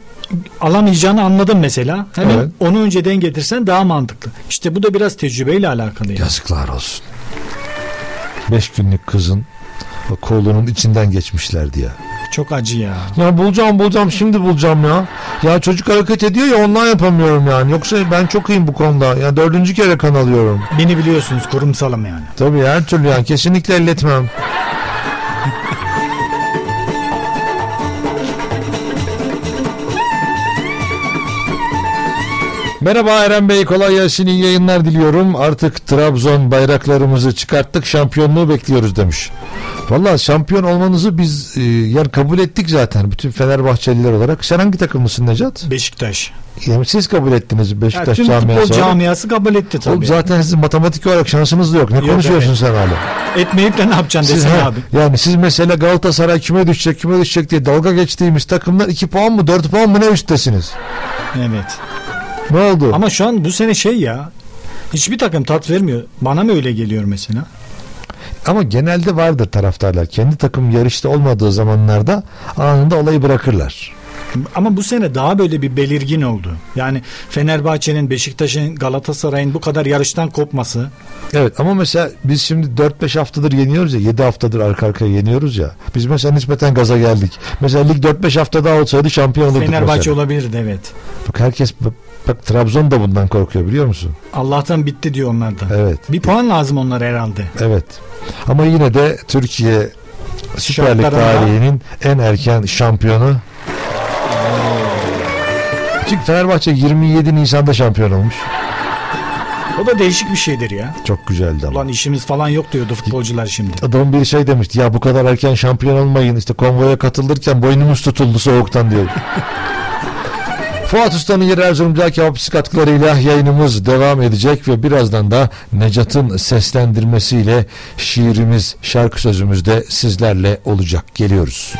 alamayacağını anladım mesela. Hemen evet, onu önceden getirsen daha mantıklı. İşte bu da biraz tecrübeyle alakalı. Yani. Yazıklar olsun. Beş günlük kızın kolunun içinden geçmişlerdi ya. Çok acı ya. Ya bulacağım bulacağım şimdi bulacağım ya. Ya çocuk hareket ediyor ya, ondan yapamıyorum yani. Yoksa ben çok iyiyim bu konuda. Ya yani dördüncü kere kan alıyorum. Beni biliyorsunuz, kurumsalım yani. Tabii her türlü yani, kesinlikle elletmem. Merhaba Eren Bey, kolay gelsin, iyi yayınlar diliyorum. Artık Trabzon bayraklarımızı çıkarttık, şampiyonluğu bekliyoruz demiş. Vallahi şampiyon olmanızı biz e, yani kabul ettik zaten bütün Fenerbahçeliler olarak. Sen hangi takımlısın Necat? Beşiktaş. Yani siz kabul ettiniz Beşiktaş camiası. Tüm futbol camiası kabul etti tabii. Oğlum zaten sizin matematik olarak şansınız da yok. Ne yok, konuşuyorsun evet, sen hala? Etmeyip de ne yapacaksın siz, desene he, abi. Yani siz mesela Galatasaray küme düşecek küme düşecek diye dalga geçtiğimiz takımlar iki puan mı dört puan mı ne üsttesiniz? Evet. Ne oldu? Ama şu an bu sene şey ya, hiçbir takım tat vermiyor. Bana mı öyle geliyor mesela? Ama genelde vardır taraftarlar. Kendi takım yarışta olmadığı zamanlarda anında olayı bırakırlar. Ama bu sene daha böyle bir belirgin oldu. Yani Fenerbahçe'nin, Beşiktaş'ın, Galatasaray'ın bu kadar yarıştan kopması. Evet ama mesela biz şimdi dört beş haftadır yeniyoruz ya, yedi haftadır arka arkaya yeniyoruz ya. Biz mesela nispeten gaza geldik. Mesela lig dört beş hafta daha olsaydı şampiyon olurduk mesela. Fenerbahçe olabilirdi evet. Bak herkes... Bak Trabzon da bundan korkuyor biliyor musun? Allah'tan bitti diyor onlardan. Evet. Bir puan lazım onlara herhalde. Evet. Ama yine de Türkiye Süper Lig tarihinin en erken şampiyonu Çünkü Fenerbahçe yirmi yedi Nisan'da şampiyon olmuş. O da değişik bir şeydir ya. Çok güzeldi ama. Ulan işimiz falan yok diyordu futbolcular şimdi. Adam bir şey demişti ya, bu kadar erken şampiyon olmayın, işte konvoya katılırken boynumuz tutuldu soğuktan diyor. Fuat Usta'nın yeri Erzurum'da kebapçı katkılarıyla yayınımız devam edecek ve birazdan da Necat'ın seslendirmesiyle şiirimiz, şarkı sözümüz de sizlerle olacak. Geliyoruz.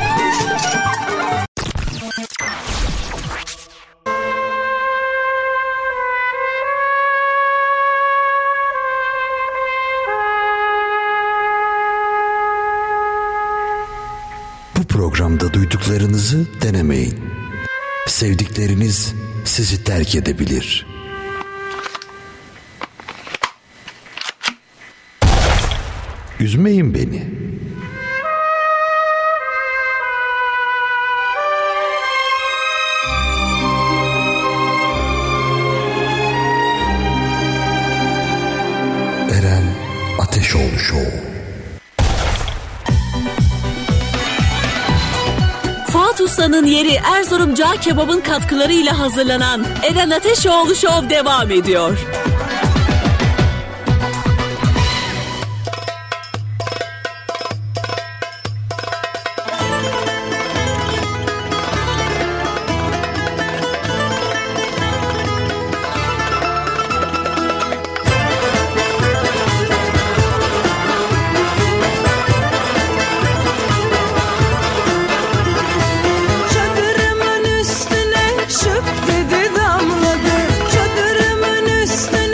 Bu programda duyduklarınızı denemeyin. Sevdikleriniz sizi terk edebilir. Üzmeyin beni. Eren Ateşoğlu Show. Usta'nın yeri Erzurumca kebabın katkılarıyla hazırlanan Eren Ateşoğlu Show devam ediyor. Çadırımın üstüne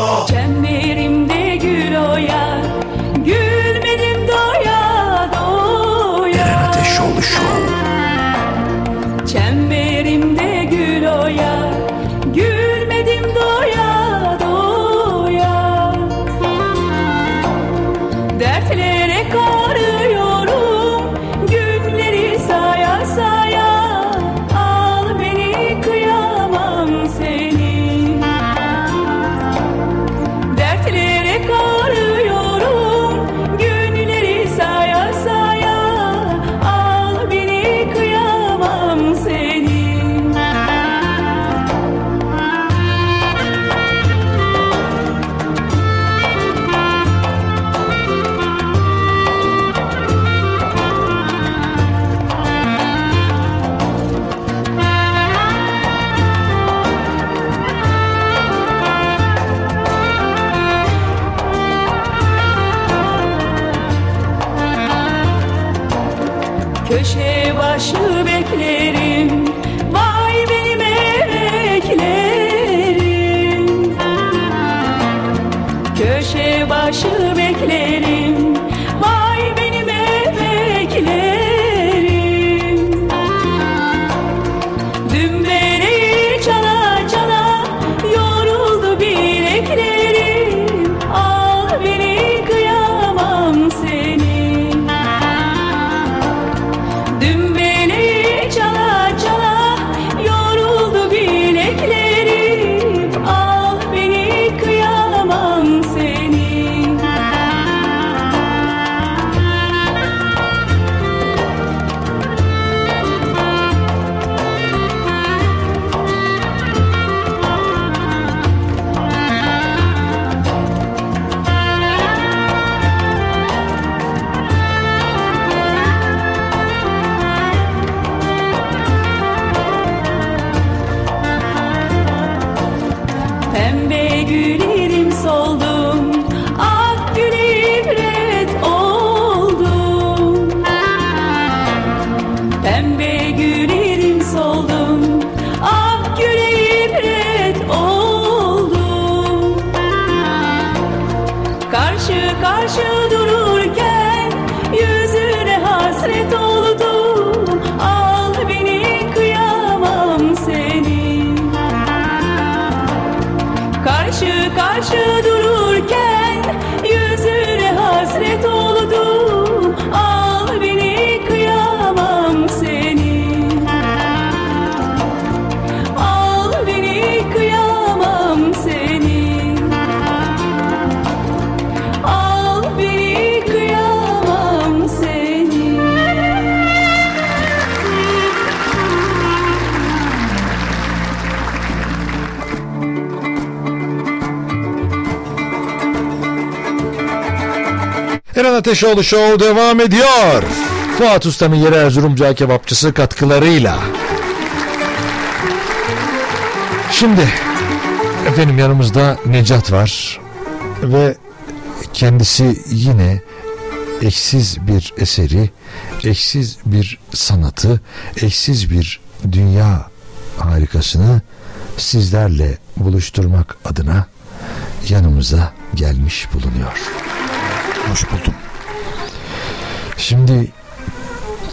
o. Çemberimde gül oya, gülmedim doya doya. Eren Ateşoğlu Show. Çemberimde gül oya, gülmedim doya doya. Dertlere karıyorum, günleri saya saya. Al beni, kıyamam seni. Dertlere karıyorum, günleri saya saya. Al beni, kıyamam seni. Köşe başı beklerim, vay benim emeklerim. Köşe başı beklerim, vay benim emeklerim. Dümbeleyi çala çala yoruldu bileklerim. Al beni, kıyamam seni. Dümbeleyi çala çala yoruldu bileklerim. Al beni, kıyamam seni. Pembe güllerim soldum, ak gül ibret oldum. Pembe güllerim soldum, ak gül ibret oldum. Karşı karşı dururken yüzüne hasret oldum. Al beni, kıyamam seni. Karşı karşı dururken yüzüne hasret oldum. Al beni, kıyamam seni. Al beni, kıyamam seni. Al beni, kıyamam seni. Eren Ateşoğlu Show devam ediyor. Fuat Usta'nın yeri Erzurumca kebapçısı katkılarıyla. Şimdi efendim yanımızda Necat var ve kendisi yine eşsiz bir eseri, eşsiz bir sanatı, eşsiz bir dünya harikasını sizlerle buluşturmak adına yanımıza gelmiş bulunuyor. Hoş buldum. Şimdi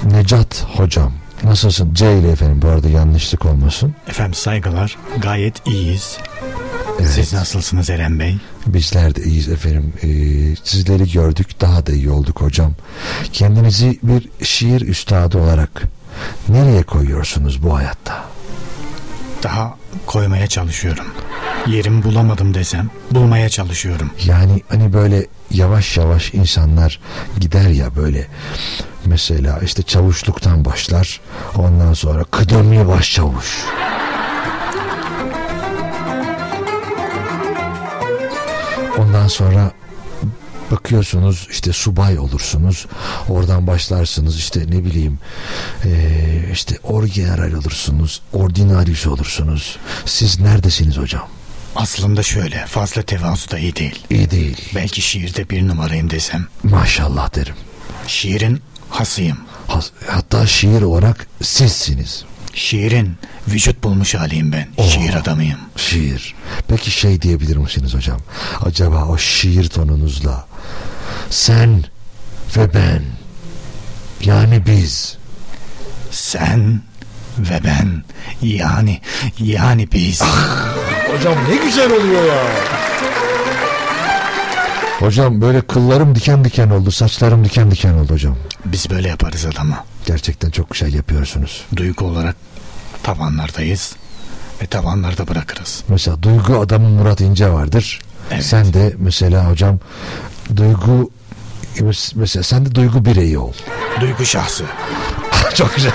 Necat hocam, nasılsın? C ile efendim, bu arada yanlışlık olmasın. Efendim saygılar, gayet iyiyiz. Evet. Siz nasılsınız Eren Bey? Bizler de iyiyiz efendim. Ee, sizleri gördük, daha da iyi olduk hocam. Kendinizi bir şiir üstadı olarak nereye koyuyorsunuz bu hayatta? Daha koymaya çalışıyorum. Yerimi bulamadım desem, bulmaya çalışıyorum. Yani hani böyle yavaş yavaş insanlar gider ya böyle. Mesela işte çavuşluktan başlar. Ondan sonra kıdemli başçavuş. Ondan sonra bakıyorsunuz işte subay olursunuz. Oradan başlarsınız işte ne bileyim ee, işte orgeneral olursunuz. Ordinarius olursunuz. Siz neredesiniz hocam? Aslında şöyle, fazla tevazu da iyi değil. İyi değil. Belki şiirde bir numarayım desem. Maşallah derim. Şiirin hasıyım. Has, hatta şiir olarak sizsiniz. şiirin vücut bulmuş haliyim ben. Oh, şiir adamıyım. Şiir. Peki şey diyebilir misiniz hocam? Acaba o şiir tonunuzla sen ve ben, yani biz, sen ve ben, yani yani biz. Ah, hocam ne güzel oluyor ya. Hocam böyle kıllarım diken diken oldu, saçlarım diken diken oldu hocam. Biz böyle yaparız adama. Gerçekten çok güzel yapıyorsunuz. Duygu olarak tavanlardayız ve tavanlarda bırakırız. Mesela duygu adamı Murat İnce vardır. Evet. Sen de mesela hocam duygu, mesela sen de duygu bireyi ol. Duygu şahsı. Çok güzel.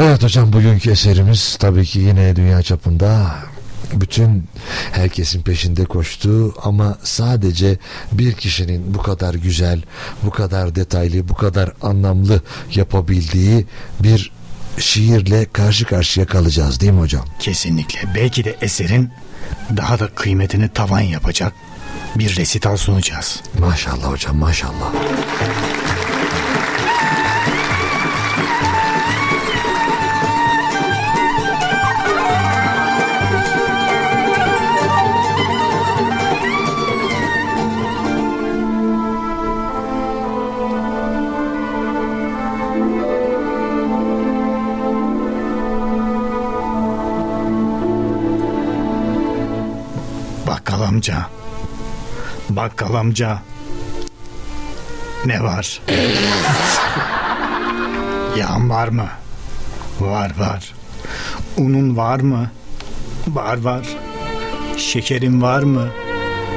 Evet hocam, bugünkü eserimiz tabii ki yine dünya çapında bütün herkesin peşinde koştuğu ama sadece bir kişinin bu kadar güzel, bu kadar detaylı, bu kadar anlamlı yapabildiği bir şiirle karşı karşıya kalacağız değil mi hocam? Kesinlikle. Belki de eserin daha da kıymetini tavan yapacak bir resital sunacağız. Maşallah hocam, maşallah. Amca, bakkal amca, ne var? Yağın var mı? Var var. Unun var mı? Var var. Şekerin var mı?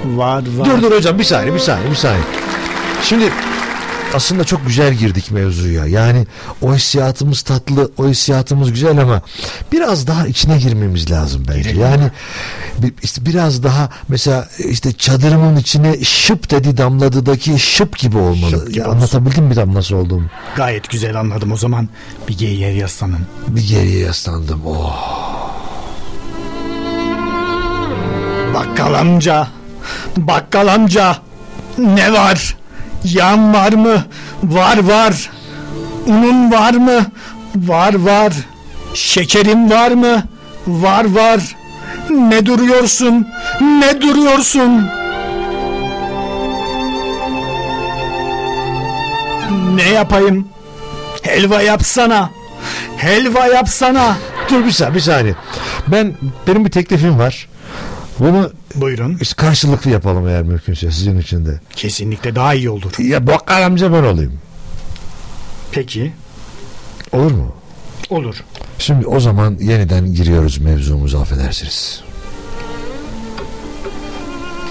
Var var. Dur dur hocam, bir saniye bir saniye bir saniye. Şimdi aslında çok güzel girdik mevzuya. Yani o hissiyatımız tatlı, o hissiyatımız güzel ama biraz daha içine girmemiz lazım bence. Yani işte biraz daha mesela işte çadırımın içine şıp dedi damladıdaki şıp gibi olmalı. Şıp gibi. Anlatabildim mi tam nasıl olduğumu? Gayet güzel anladım. O zaman bir geriye yaslanın. Bir geriye yaslandım. Oh. Bakkal amca, bakkal amca, ne var? Yağın var mı? Var var. Unun var mı? Var var. Şekerin var mı? Var var. Ne duruyorsun? Ne duruyorsun? Ne yapayım? Helva yapsana. Helva yapsana. Dur bir saniye, bir saniye. Ben benim bir teklifim var. Bunu buyurun. Karşılıklı yapalım eğer mümkünse sizin için de. Kesinlikle daha iyi olur. Ya bakkal amca ben olayım. Peki. Olur mu? Olur. Şimdi o zaman yeniden giriyoruz mevzumuza, affedersiniz.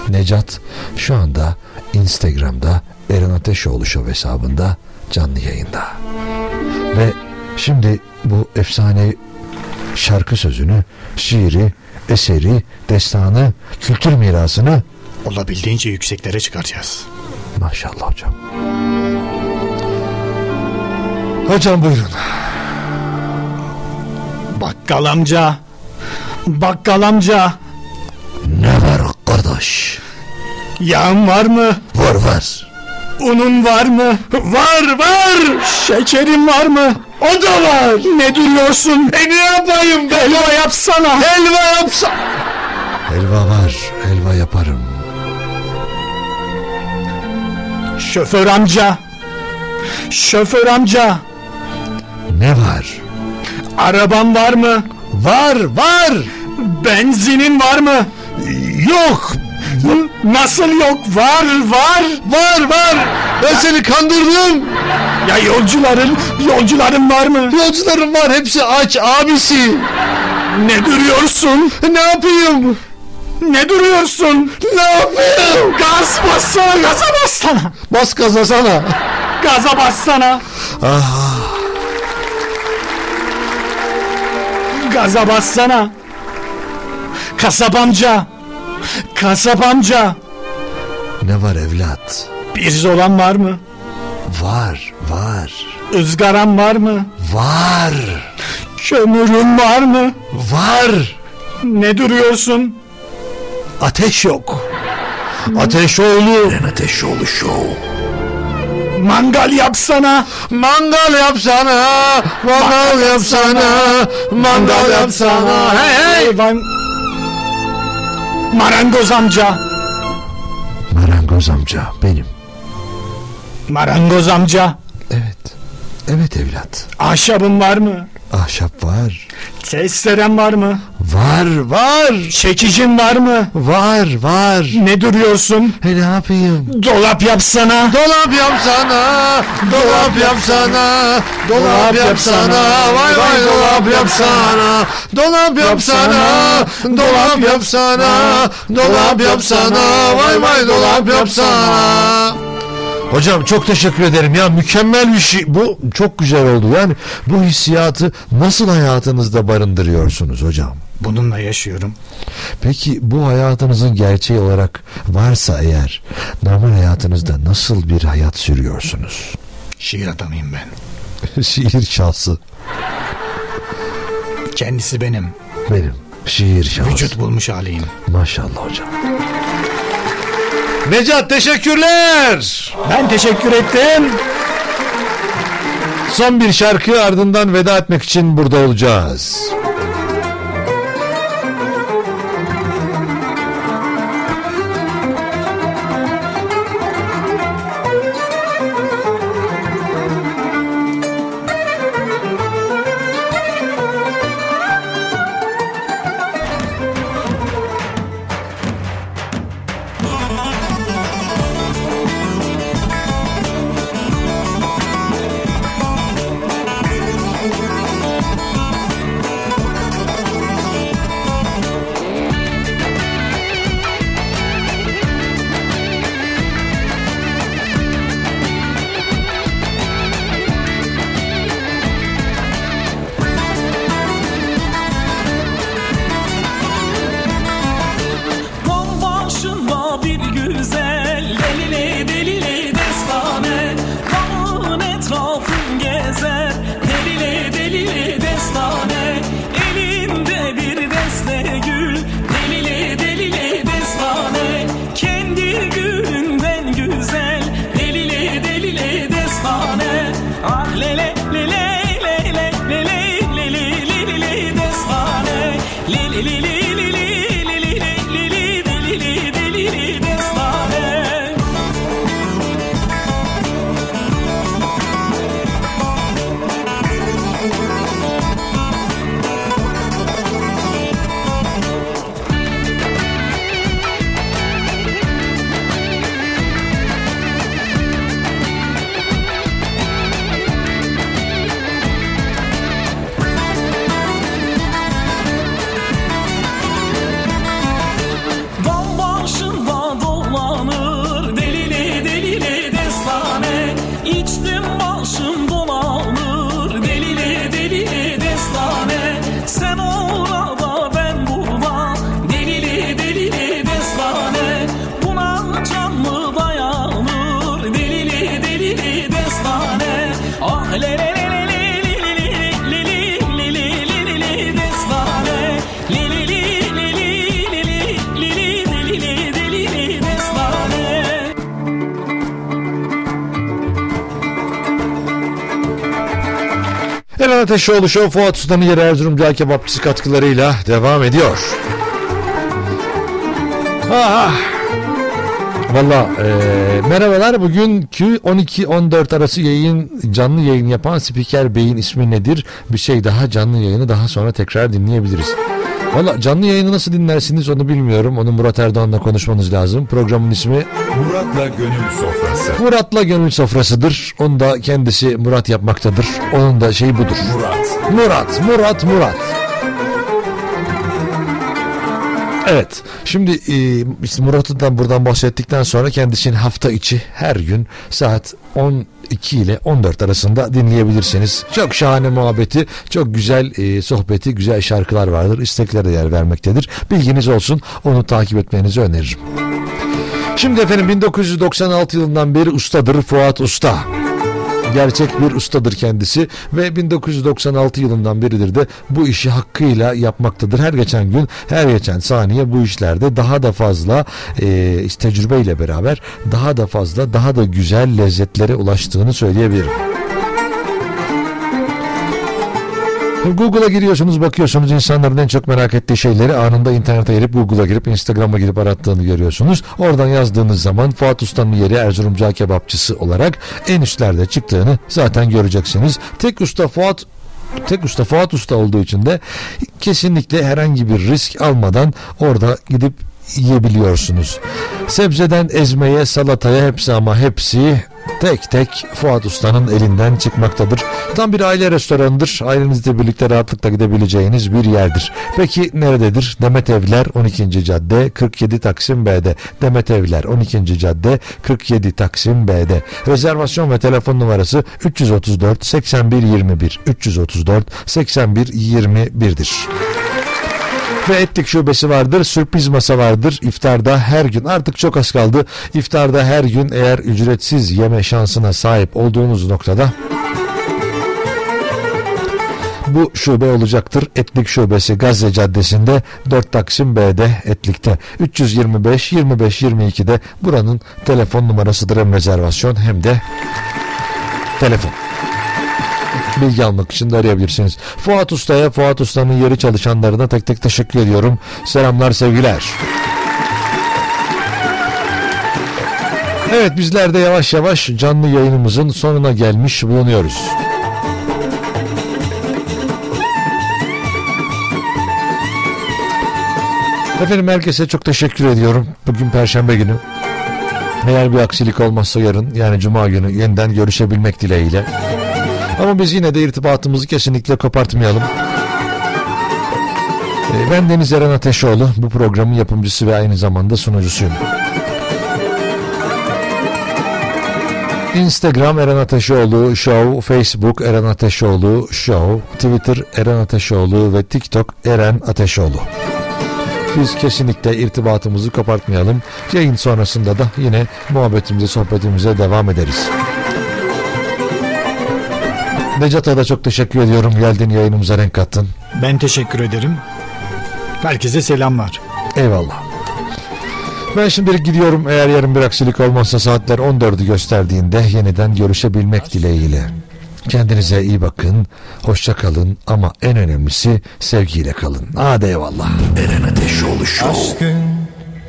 Necat şu anda Instagram'da Eren Ateşoğlu Show hesabında canlı yayında. Ve şimdi bu efsane şarkı sözünü, şiiri, eseri, destanı, kültür mirasını olabildiğince yükseklere çıkaracağız. Maşallah hocam. Hocam buyurun. Bakkal amca, bakkal amca, ne var kardeş? Yağın var mı? Var var. Unun var mı? Var var. Şekerin var mı? O da var. Ne duruyorsun? E ne yapayım ben? Helva yapsana. Helva yapsana. Helva var. Helva yaparım. Şoför amca. Şoför amca. Ne var? Araban var mı? Var var. Benzinin var mı? Yok. Nasıl yok? Var var. Var var. Ben seni kandırdım. Ya yolcuların Yolcuların var mı? Yolcuların var, hepsi aç abisi. Ne duruyorsun? Ne yapayım? Ne duruyorsun? Ne yapayım? Gaz bassana. Gaza bassana. Bas gaza sana. Gaza bassana. Ah. Gaza bassana. Kasap amca, kasap amca, ne var evlat? Pirzolan var mı? Var var. Izgaran var mı? Var. Kömürün var mı? Var. Ne duruyorsun? Ateş yok. Ateşoğlu. Eren Ateşoğlu Show. Mangal yapsana, mangal yapsana, mangal yapsana, mangal yapsana. Hey hey. Ben... Marangoz amca. Marangoz amca benim. Marangoz amca. Evet. Evet evlat. Ahşabın var mı? Ahşap var. Testere var mı? Var var. Çekicin var mı? Var var. Ne duruyorsun? He, ne yapayım? Dolap yapsana. Dolap yapsana. Dolap yapsana. Dolap yapsana. Vay vay dolap yapsana. Dolap yapsana. Dolap yapsana. Dolap yapsana. Vay vay dolap yapsana. Hocam çok teşekkür ederim ya, mükemmel bir şey bu, çok güzel oldu yani. Bu hissiyatı nasıl hayatınızda barındırıyorsunuz hocam? Bununla yaşıyorum. Peki bu hayatınızın gerçeği olarak varsa eğer, normal hayatınızda nasıl bir hayat sürüyorsunuz? Şiir adamıyım ben. Şiir şahsı. Kendisi benim. Benim şiir şahsı. Vücut bulmuş haliyim. Maşallah hocam. Necat teşekkürler. Ben teşekkür ettim. Son bir şarkı, ardından veda etmek için burada olacağız. Eren Ateşoğlu Show, Fuat Usta'nın yeri Erzurum Cağ Kebapçısı katkılarıyla devam ediyor. Ah, valla e, merhabalar, bugünkü on iki on dört arası yayın, canlı yayın yapan spiker beyin ismi nedir? Bir şey daha, canlı yayını daha sonra tekrar dinleyebiliriz. Valla canlı yayını nasıl dinlersiniz onu bilmiyorum. Onu Murat Erdoğan'la konuşmanız lazım. Programın ismi Murat'la Gönül Sofrası. Murat'la Gönül Sofrası'dır. Onu da kendisi Murat yapmaktadır. Onun da şeyi budur. Murat. Murat, Murat, Murat. Evet. Şimdi işte Murat'tan buradan bahsettikten sonra kendisini hafta içi her gün saat on iki ile on dört arasında dinleyebilirsiniz. Çok şahane muhabbeti, çok güzel e, sohbeti, güzel şarkılar vardır. İsteklere yer vermektedir. Bilginiz olsun. Onu takip etmenizi öneririm. Şimdi efendim bin dokuz yüz doksan altı yılından beri ustadır Fuat Usta. Gerçek bir ustadır kendisi ve bin dokuz yüz doksan altı yılından beridir de bu işi hakkıyla yapmaktadır. Her geçen gün, her geçen saniye bu işlerde daha da fazla e, tecrübeyle beraber daha da fazla, daha da güzel lezzetlere ulaştığını söyleyebilirim. Google'a giriyorsunuz, bakıyorsunuz insanların en çok merak ettiği şeyleri anında internete girip Google'a girip Instagram'a girip arattığını görüyorsunuz. Oradan yazdığınız zaman Fuat Usta'nın yeri Erzurumca kebapçısı olarak en üstlerde çıktığını zaten göreceksiniz. Tek usta Fuat Tek usta Fuat Usta olduğu için de kesinlikle herhangi bir risk almadan orada gidip yiyebiliyorsunuz. Sebzeden ezmeye, salataya, hepsi ama hepsi tek tek Fuat Usta'nın elinden çıkmaktadır. Tam bir aile restoranıdır. Ailenizle birlikte rahatlıkla gidebileceğiniz bir yerdir. Peki nerededir? Demet Evler on ikinci Cadde kırk yedi Taksim B'de. Demet Evler on ikinci Cadde kırk yedi Taksim B'de. Rezervasyon ve telefon numarası üç yüz otuz dört seksen bir yirmi bir üç yüz otuz dört seksen bir yirmi bir'dir. Ve Etlik şubesi vardır, sürpriz masa vardır. İftarda her gün, artık çok az kaldı, İftarda her gün eğer ücretsiz yeme şansına sahip olduğunuz noktada bu şube olacaktır. Etlik şubesi Gazze Caddesi'nde dört Taksim B'de, Etlik'te. üç yüz yirmi beş yirmi beş yirmi iki'de buranın telefon numarasıdır. Hem rezervasyon hem de telefon. Bilgi almak için de arayabilirsiniz. Fuat Usta'ya, Fuat Usta'nın yeri çalışanlarına tek tek teşekkür ediyorum. Selamlar, sevgiler. Evet, bizler de yavaş yavaş canlı yayınımızın sonuna gelmiş bulunuyoruz. Efendim, herkese çok teşekkür ediyorum. Bugün Perşembe günü. Eğer bir aksilik olmazsa yarın, yani Cuma günü yeniden görüşebilmek dileğiyle. Ama biz yine de irtibatımızı kesinlikle kopartmayalım. Ben Deniz Eren Ateşoğlu, bu programın yapımcısı ve aynı zamanda sunucusuyum. Instagram Eren Ateşoğlu Show, Facebook Eren Ateşoğlu Show, Twitter Eren Ateşoğlu ve TikTok Eren Ateşoğlu. Biz kesinlikle irtibatımızı kopartmayalım. Yayın sonrasında da yine muhabbetimize, sohbetimize devam ederiz. Necat'a da çok teşekkür ediyorum. Geldin, yayınımıza renk kattın. Ben teşekkür ederim. Herkese selamlar. Eyvallah. Ben şimdi gidiyorum. Eğer yarın bir aksilik olmazsa saatler on dördü gösterdiğinde yeniden görüşebilmek dileğiyle. Kendinize iyi bakın. Hoşça kalın ama en önemlisi sevgiyle kalın. Hadi eyvallah. Eren Ateşoğlu Show.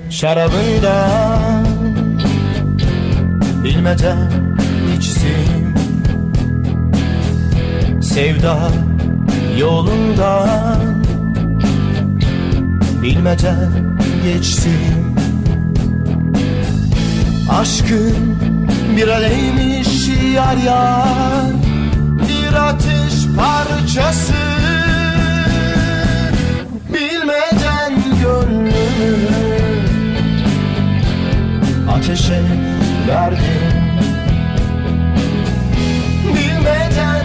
Aşkın şarabından bilmeden içsin. Sevda yolundan bilmeden geçtim. Aşkın bir aleymiş yar yar, bir ateş parçası. Bilmeden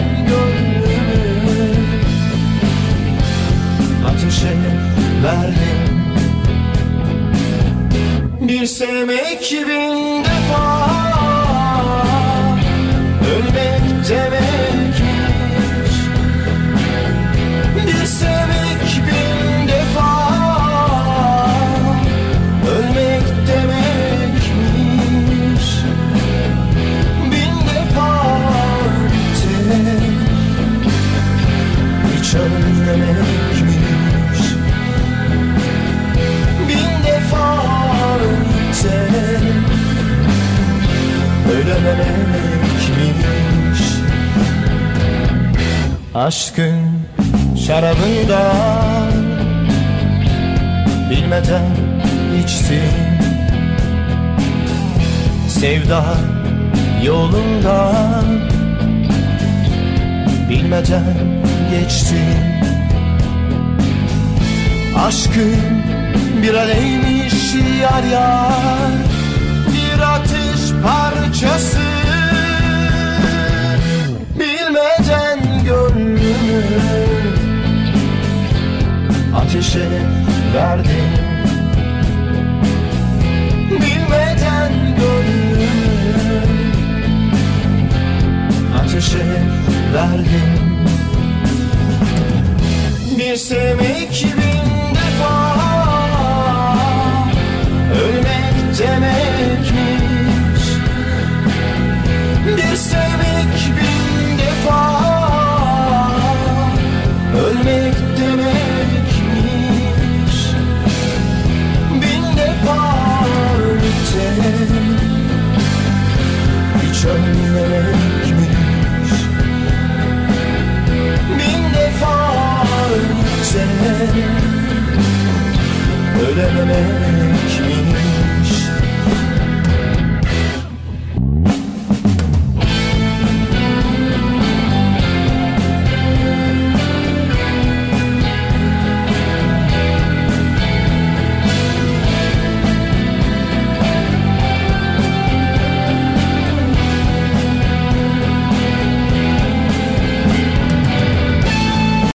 gönlümü ateşe verdim. Bilmeden ateşe verdim. Bir sevmek bin defa ölmek demekmiş. Bir sevmek bin defa ölmek demekmiş. Bin defa biter hiç ölmemek. Ölememek miymiş? Aşkın şarabından bilmeden içsin. Sevda yolundan bilmeden geçsin. Aşkın bir aleymiş yar yar, bir ateş parçası. Bilmeden gönlümü ateşe verdim. Bilmeden gönlümü ateşe verdim. Bir sevmek bin defa ölmek demekmiş. Bir sevmek bin defa ölmek demekmiş. Bin defa ölürsem hiç ölmemekmiş. Bin defa ölürsem ölememek.